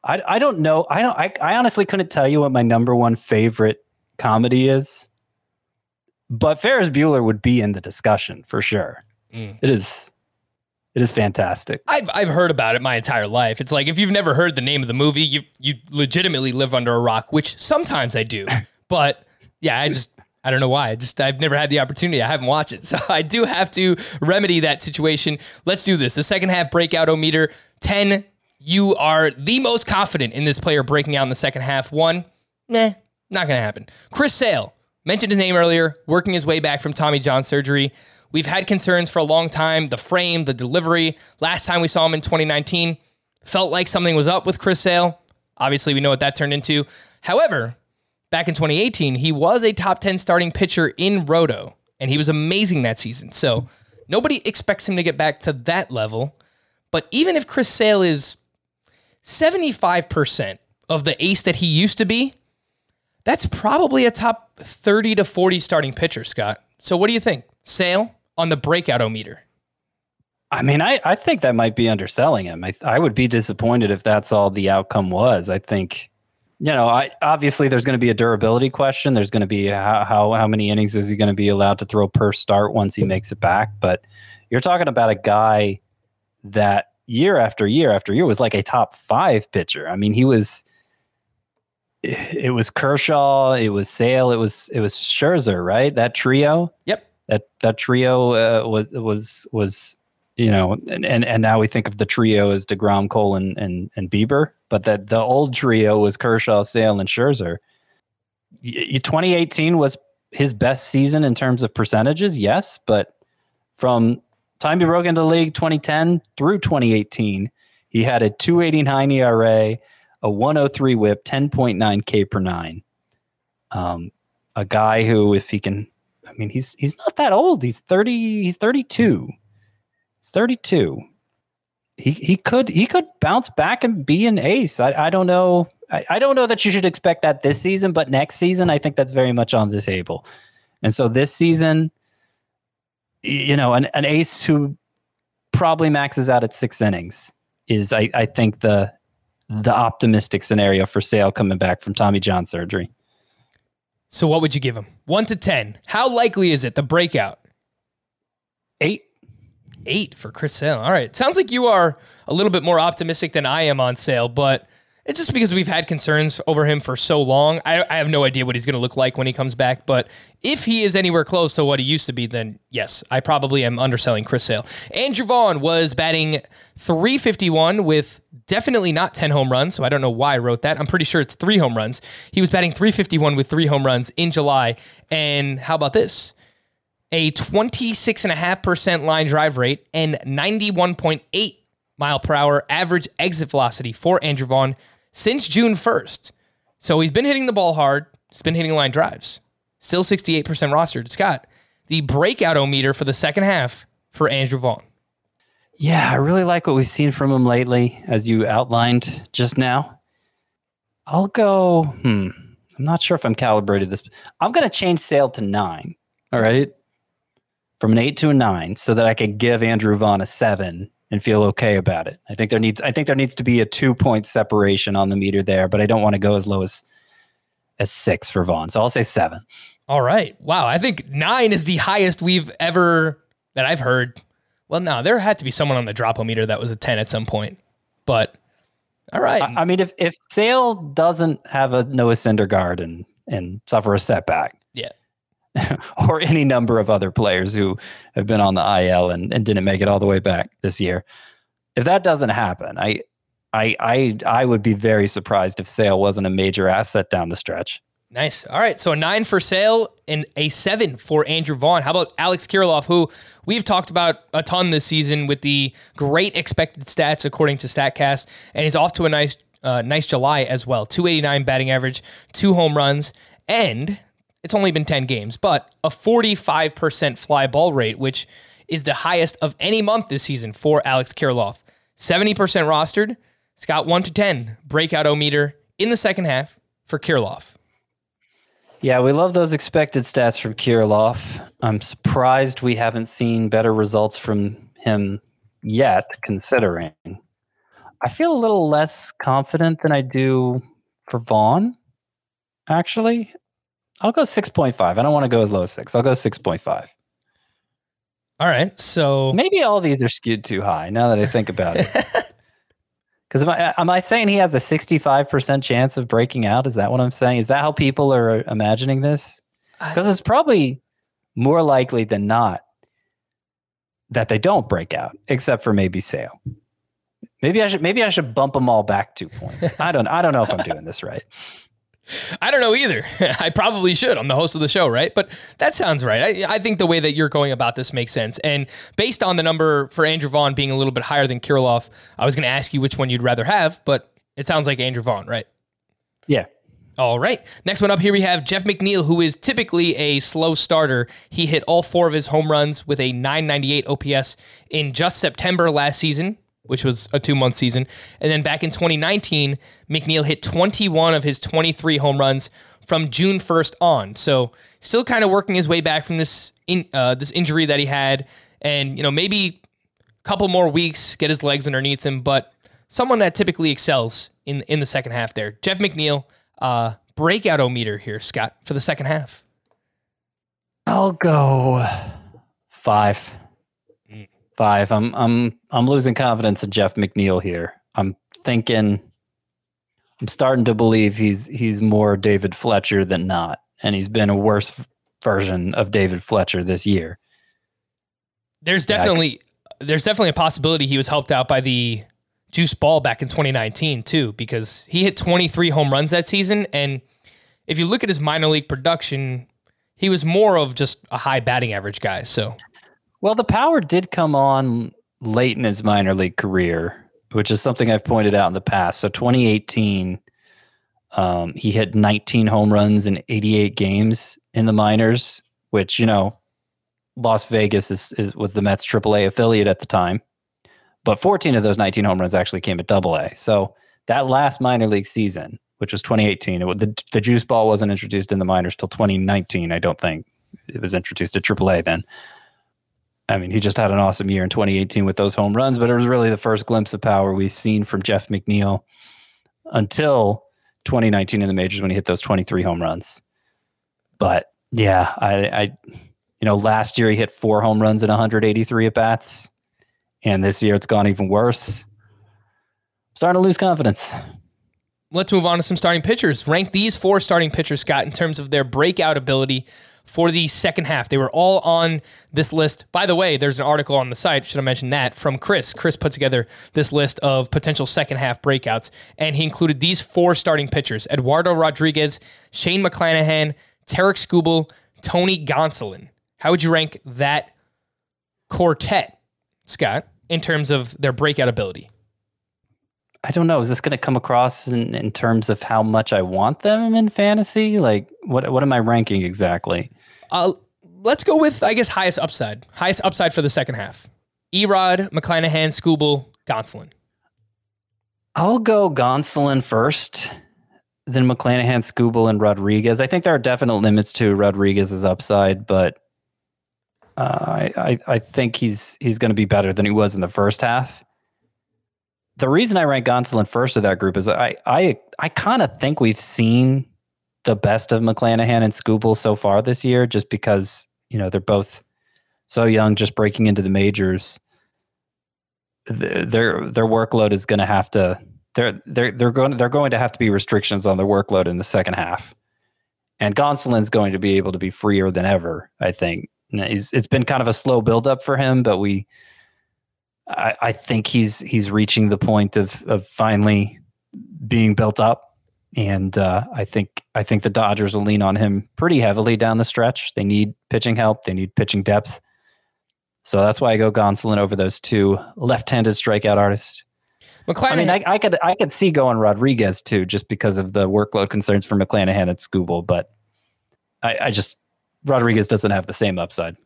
I, I don't know. I don't. I, I honestly couldn't tell you what my number one favorite comedy is, but Ferris Bueller would be in the discussion for sure. Mm. It is, it is fantastic. I've I've heard about it my entire life. It's like if you've never heard the name of the movie, you you legitimately live under a rock. Which sometimes I do, but yeah, I just I don't know why. I just I've never had the opportunity. I haven't watched it, so I do have to remedy that situation. Let's do this. The second half breakout-o-meter ten. You are the most confident in this player breaking out in the second half. One, meh. Not going to happen. Chris Sale, mentioned his name earlier, working his way back from Tommy John surgery. We've had concerns for a long time. The frame, the delivery. Last time we saw him in twenty nineteen, felt like something was up with Chris Sale. Obviously, we know what that turned into. However, back in twenty eighteen, he was a top ten starting pitcher in Roto, and he was amazing that season. So nobody expects him to get back to that level. But even if Chris Sale is seventy-five percent of the ace that he used to be, that's probably a top thirty to forty starting pitcher, Scott. So what do you think? Sale on the breakout-o-meter? I mean, I, I think that might be underselling him. I, I would be disappointed if that's all the outcome was. I think, you know, I obviously there's going to be a durability question. There's going to be how, how, how many innings is he going to be allowed to throw per start once he makes it back. But you're talking about a guy that year after year after year was like a top five pitcher. I mean, he was... It was Kershaw, it was Sale, it was it was Scherzer, right? That trio. Yep. That that trio uh, was was was you know, and, and and now we think of the trio as DeGrom, Cole, and and, and Bieber, but that the old trio was Kershaw, Sale, and Scherzer. Y- twenty eighteen was his best season in terms of percentages, yes, but from time he broke into the league twenty ten through twenty eighteen, he had a two eighty-nine E R A. A one oh three whip, ten point nine K per nine. Um, a guy who, if he can, I mean, he's he's not that old. He's thirty. He's thirty-two. He's thirty-two. He he could he could bounce back and be an ace. I, I don't know. I, I don't know that you should expect that this season, but next season, I think that's very much on the table. And so this season, you know, an an ace who probably maxes out at six innings is, I I think the. the optimistic scenario for Sale coming back from Tommy John surgery. So what would you give him? one to ten. How likely is it the breakout? Eight. Eight for Chris Sale. All right. Sounds like you are a little bit more optimistic than I am on Sale, but it's just because we've had concerns over him for so long. I, I have no idea what he's going to look like when he comes back, but if he is anywhere close to what he used to be, then yes, I probably am underselling Chris Sale. Andrew Vaughn was batting three fifty-one with definitely not ten home runs, so I don't know why I wrote that. I'm pretty sure it's three home runs. He was batting three fifty-one with three home runs in July, and how about this? A twenty-six point five percent line drive rate and ninety-one point eight mile per hour average exit velocity for Andrew Vaughn since June first. So he's been hitting the ball hard. He's been hitting line drives. Still sixty-eight percent rostered. Scott, the breakout-o-meter for the second half for Andrew Vaughn. Yeah, I really like what we've seen from him lately, as you outlined just now. I'll go, hmm, I'm not sure if I'm calibrated this. I'm going to change Sale to nine, all right? From an eight to a nine, so that I could give Andrew Vaughn a seven and feel okay about it. I think there needs I think there needs to be a two-point separation on the meter there, but I don't want to go as low as as six for Vaughn, so I'll say seven. All right. Wow, I think nine is the highest we've ever, that I've heard. Well, no, there had to be someone on the drop-o-meter that was a ten at some point, but all right. I, I mean, if, if Sale doesn't have a Noah Syndergaard and, and suffer a setback, yeah, or any number of other players who have been on the I L and, and didn't make it all the way back this year, if that doesn't happen, I, I, I, I would be very surprised if Sale wasn't a major asset down the stretch. Nice. All right. So a nine for Sale and a seven for Andrew Vaughn. How about Alex Kirilloff, who we've talked about a ton this season with the great expected stats, according to StatCast, and he's off to a nice, uh, nice July as well. two eighty-nine batting average, two home runs, and it's only been ten games, but a forty-five percent fly ball rate, which is the highest of any month this season for Alex Kirilloff. seventy percent rostered. Scott, one to ten breakout-o-meter in the second half for Kirilloff. Yeah, we love those expected stats from Kirilloff. I'm surprised we haven't seen better results from him yet, considering. I feel a little less confident than I do for Vaughn, actually. I'll go six point five. I don't want to go as low as six. I'll go six point five. All right, so... Maybe all these are skewed too high, now that I think about it. Because am I, am I saying he has a sixty-five percent chance of breaking out? Is that what I'm saying? Is that how people are imagining this? Because it's probably more likely than not that they don't break out, except for maybe Sale. Maybe I should maybe I should bump them all back two points. I don't I don't know if I'm doing this right. I don't know either. I probably should. I'm the host of the show, right? But that sounds right. I, I think the way that you're going about this makes sense. And based on the number for Andrew Vaughn being a little bit higher than Kirilloff, I was going to ask you which one you'd rather have, but it sounds like Andrew Vaughn, right? Yeah. All right. Next one up here, we have Jeff McNeil, who is typically a slow starter. He hit all four of his home runs with a nine ninety-eight O P S in just September last season, which was a two-month season. And then back in twenty nineteen, McNeil hit twenty-one of his twenty-three home runs from June first on. So still kind of working his way back from this in, uh, this injury that he had. And, you know, maybe a couple more weeks, get his legs underneath him. But someone that typically excels in, in the second half there. Jeff McNeil, uh, breakout-o-meter here, Scott, for the second half. I'll go five. Five. I'm I'm I'm losing confidence in Jeff McNeil here. I'm thinking I'm starting to believe he's he's more David Fletcher than not, and he's been a worse version of David Fletcher this year. There's definitely yeah, there's definitely a possibility he was helped out by the juice ball back in twenty nineteen too, because he hit twenty-three home runs that season, and if you look at his minor league production, he was more of just a high batting average guy, so well, the power did come on late in his minor league career, which is something I've pointed out in the past. So twenty eighteen, um, he hit nineteen home runs in eighty-eight games in the minors, which, you know, Las Vegas is, is was the Mets triple A affiliate at the time. But fourteen of those nineteen home runs actually came at double A. So that last minor league season, which was twenty eighteen, it, the, the juice ball wasn't introduced in the minors till twenty nineteen, I don't think. It was introduced at triple A then. I mean, he just had an awesome year in twenty eighteen with those home runs, but it was really the first glimpse of power we've seen from Jeff McNeil until twenty nineteen in the majors when he hit those twenty-three home runs. But yeah, I, I you know, last year he hit four home runs in one hundred eighty-three at-bats, and this year it's gone even worse. I'm starting to lose confidence. Let's move on to some starting pitchers. Rank these four starting pitchers, Scott, in terms of their breakout ability for the second half. They were all on this list. By the way, there's an article on the site, should I mention that, from Chris. Chris put together this list of potential second half breakouts, and he included these four starting pitchers: Eduardo Rodriguez, Shane McClanahan, Tarik Skubal, Tony Gonsolin. How would you rank that quartet, Scott, in terms of their breakout ability? I don't know. Is this going to come across in, in terms of how much I want them in fantasy? Like, what what am I ranking exactly? Uh, let's go with, I guess, highest upside. Highest upside for the second half. Erod, McClanahan, Skubal, Gonsolin. I'll go Gonsolin first, then McClanahan, Skubal, and Rodriguez. I think there are definite limits to Rodriguez's upside, but uh, I, I I think he's he's going to be better than he was in the first half. The reason I rank Gonsolin first of that group is I I I kind of think we've seen the best of McClanahan and Skubal so far this year, just because, you know, they're both so young, just breaking into the majors. Their their, their workload is going to have to they're they're they're going they're going to have to be restrictions on their workload in the second half, and Gonsolin's going to be able to be freer than ever. I think he's, it's been kind of a slow buildup for him, but we. I, I think he's he's reaching the point of of finally being built up, and uh, I think I think the Dodgers will lean on him pretty heavily down the stretch. They need pitching help. They need pitching depth. So that's why I go Gonsolin over those two left-handed strikeout artists. McClanahan. I mean, I, I could I could see going Rodriguez too, just because of the workload concerns for McClanahan and Skubal, but I, I just Rodriguez doesn't have the same upside.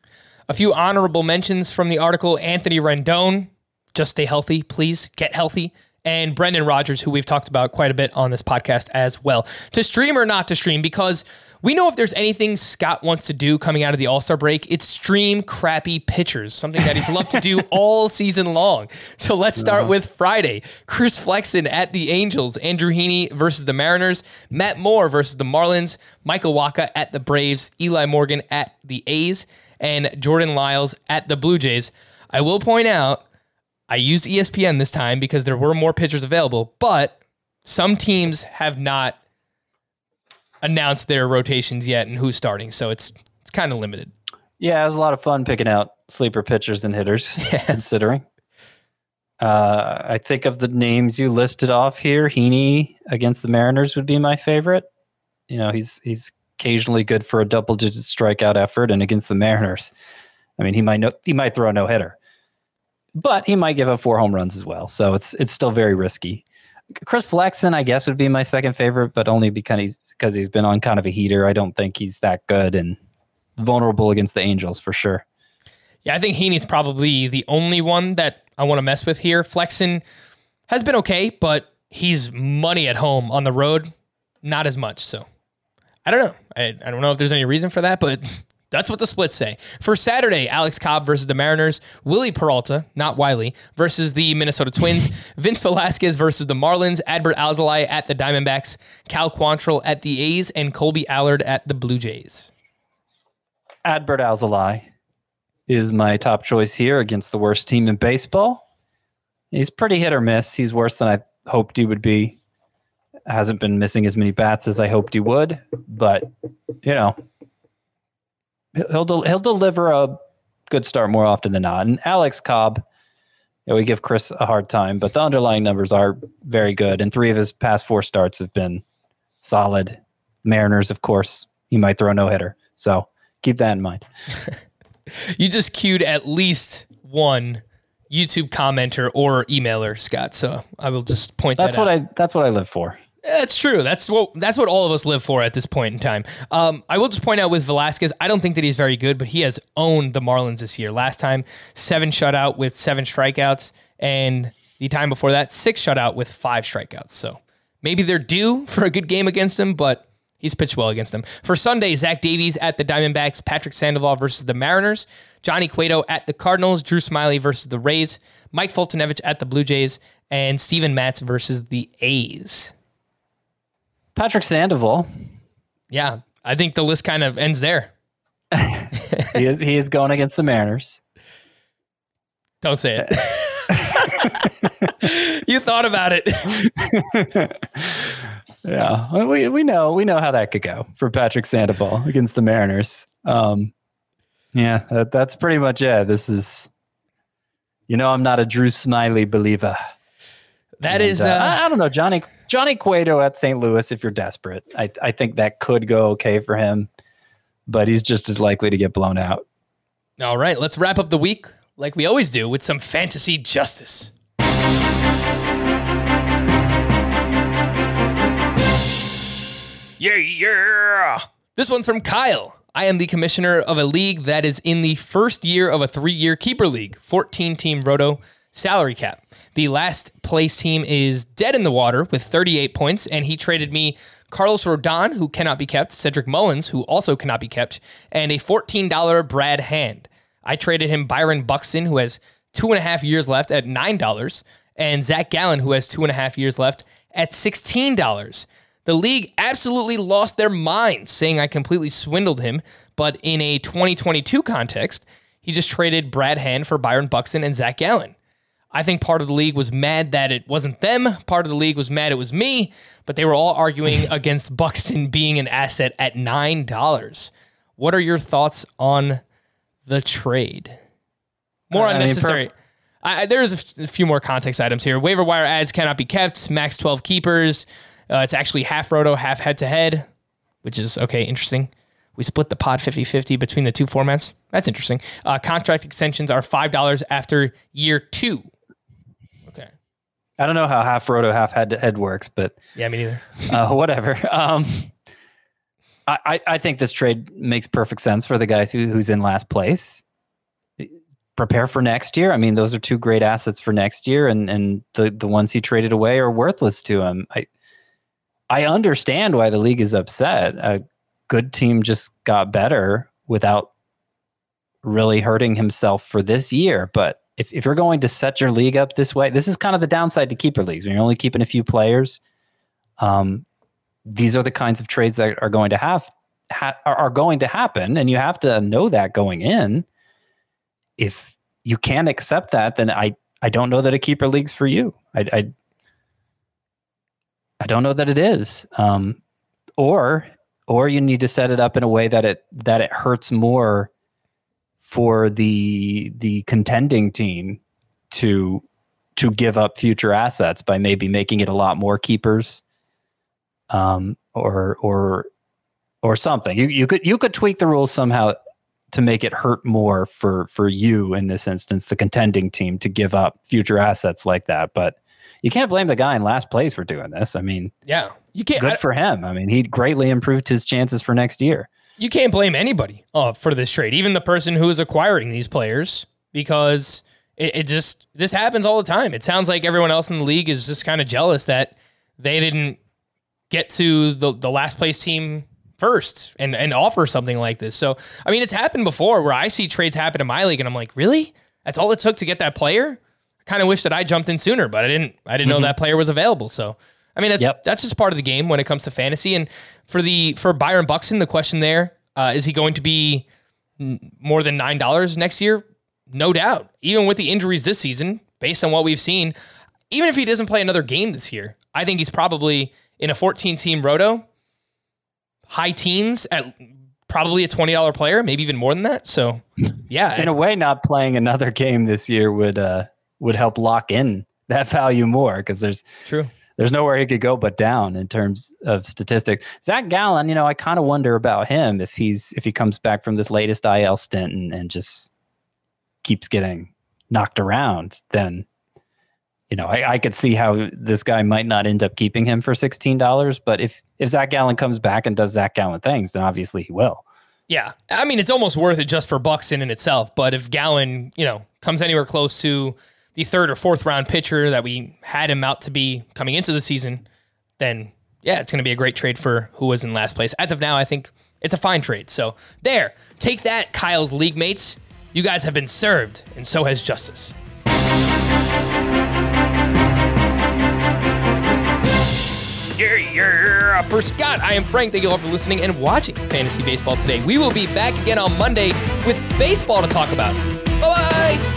A few honorable mentions from the article: Anthony Rendon, just stay healthy, please, get healthy, and Brendan Rodgers, who we've talked about quite a bit on this podcast as well. To stream or not to stream, because we know if there's anything Scott wants to do coming out of the All-Star break, it's stream crappy pitchers, something that he's loved to do all season long. So let's start with Friday. Chris Flexen at the Angels, Andrew Heaney versus the Mariners, Matt Moore versus the Marlins, Michael Wacha at the Braves, Eli Morgan at the A's, and Jordan Lyles at the Blue Jays. I will point out, I used E S P N this time because there were more pitchers available, but some teams have not announced their rotations yet and who's starting, so it's it's kind of limited. Yeah, it was a lot of fun picking out sleeper pitchers and hitters, yeah. Considering. Uh, I think of the names you listed off here, Heaney against the Mariners would be my favorite. you know, he's he's occasionally good for a double-digit strikeout effort, and against the Mariners, I mean, he might no, he might throw a no-hitter, but he might give up four home runs as well. So it's it's still very risky. Chris Flexen, I guess, would be my second favorite, but only because he's, because he's been on kind of a heater. I don't think he's that good, and vulnerable against the Angels for sure. Yeah, I think Heaney's probably the only one that I want to mess with here. Flexen has been okay, but he's money at home. On the road, not as much. So I don't know. I, I don't know if there's any reason for that, but that's what the splits say. For Saturday, Alex Cobb versus the Mariners, Willie Peralta, not Wiley, versus the Minnesota Twins, Vince Velasquez versus the Marlins, Adbert Alzolay at the Diamondbacks, Cal Quantrill at the A's, and Colby Allard at the Blue Jays. Adbert Alzolay is my top choice here against the worst team in baseball. He's pretty hit or miss. He's worse than I hoped he would be. Hasn't been missing as many bats as I hoped he would, but, you know, he'll del- he'll deliver a good start more often than not. And Alex Cobb, you know, we give Chris a hard time, but the underlying numbers are very good, and three of his past four starts have been solid. Mariners, of course, he might throw a no-hitter, so keep that in mind. You just queued at least one YouTube commenter or emailer, Scott, so I will just point that's that what out. I, that's what I live for. That's true. That's what that's what all of us live for at this point in time. Um, I will just point out with Velasquez, I don't think that he's very good, but he has owned the Marlins this year. Last time, seven shutout with seven strikeouts, and the time before that, six shutout with five strikeouts. So maybe they're due for a good game against him, but he's pitched well against them. For Sunday, Zach Davies at the Diamondbacks, Patrick Sandoval versus the Mariners, Johnny Cueto at the Cardinals, Drew Smyly versus the Rays, Mike Fultonevich at the Blue Jays, and Steven Matz versus the A's. Patrick Sandoval. Yeah, I think the list kind of ends there. he, is, he is going against the Mariners. Don't say it. You thought about it. Yeah, we we know we know how that could go for Patrick Sandoval against the Mariners. Um, yeah, that, that's pretty much it. This is, you know, I'm not a Drew Smyly believer. That and, is, uh, uh, I don't know, Johnny Johnny Cueto at Saint Louis. If you're desperate, I I think that could go okay for him, but he's just as likely to get blown out. All right, let's wrap up the week like we always do with some fantasy justice. Yeah, yeah. This one's from Kyle. I am the commissioner of a league that is in the first year of a three-year keeper league, fourteen-team roto salary cap. The last place team is dead in the water with thirty-eight points, and he traded me Carlos Rodon, who cannot be kept, Cedric Mullins, who also cannot be kept, and a fourteen dollars Brad Hand. I traded him Byron Buxton, who has two and a half years left at nine dollars, and Zach Gallen, who has two and a half years left at sixteen dollars. The league absolutely lost their mind, saying I completely swindled him, but in a twenty twenty-two context, he just traded Brad Hand for Byron Buxton and Zach Gallen. I think part of the league was mad that it wasn't them. Part of the league was mad it was me, but they were all arguing against Buxton being an asset at nine dollars. What are your thoughts on the trade? More uh, unnecessary. I mean, per- I, there's a, f- a few more context items here. Waiver wire ads cannot be kept. Max twelve keepers. Uh, it's actually half roto, half head-to-head, which is, okay, interesting. We split the pod fifty-fifty between the two formats. That's interesting. Uh, contract extensions are five dollars after year two. Okay. I don't know how half roto, half head-to-head works, but... Yeah, me neither. uh, whatever. Um, I, I, I think this trade makes perfect sense for the guys who, who's in last place. Prepare for next year. I mean, those are two great assets for next year, and, and the, the ones he traded away are worthless to him. I... I understand why the league is upset. A good team just got better without really hurting himself for this year. But if, if you're going to set your league up this way, this is kind of the downside to keeper leagues. When you're only keeping a few players, um, these are the kinds of trades that are going to have ha- are going to happen, and you have to know that going in. If you can't accept that, then I I don't know that a keeper league's for you. I. I I don't know that it is, um, or or you need to set it up in a way that it that it hurts more for the the contending team to to give up future assets by maybe making it a lot more keepers, um, or or or something. You you could you could tweak the rules somehow to make it hurt more for for you in this instance, the contending team, to give up future assets like that. But you can't blame the guy in last place for doing this. I mean, yeah, you can't. Good I, for him. I mean, he greatly improved his chances for next year. You can't blame anybody uh, for this trade, even the person who is acquiring these players, because it, it just this happens all the time. It sounds like everyone else in the league is just kind of jealous that they didn't get to the, the last place team first and, and offer something like this. So, I mean, it's happened before where I see trades happen in my league and I'm like, really? That's all it took to get that player? I kind of wish that I jumped in sooner, but I didn't, I didn't mm-hmm. know that player was available. So, I mean, that's, yep. that's just part of the game when it comes to fantasy. And for the, for Byron Buxton, the question there, uh, is he going to be more than nine dollars next year? No doubt. Even with the injuries this season, based on what we've seen, even if he doesn't play another game this year, I think he's probably in a fourteen team roto, high teens at probably a twenty dollar player, maybe even more than that. So yeah, in a way, not playing another game this year would, uh, would help lock in that value more, because there's true. There's nowhere he could go but down in terms of statistics. Zach Gallen, you know, I kind of wonder about him if he's if he comes back from this latest I L stint and, and just keeps getting knocked around. Then, you know, I, I could see how this guy might not end up keeping him for sixteen dollars. But if if Zach Gallen comes back and does Zach Gallen things, then obviously he will. Yeah, I mean, it's almost worth it just for Buxton in itself. But if Gallen, you know, comes anywhere close to the third or fourth round pitcher that we had him out to be coming into the season, then yeah, it's going to be a great trade for who was in last place. As of now, I think it's a fine trade. So there, take that, Kyle's league mates. You guys have been served, and so has justice. Yeah, yeah. For Scott, I am Frank. Thank you all for listening and watching Fantasy Baseball Today. We will be back again on Monday with baseball to talk about. Bye-bye.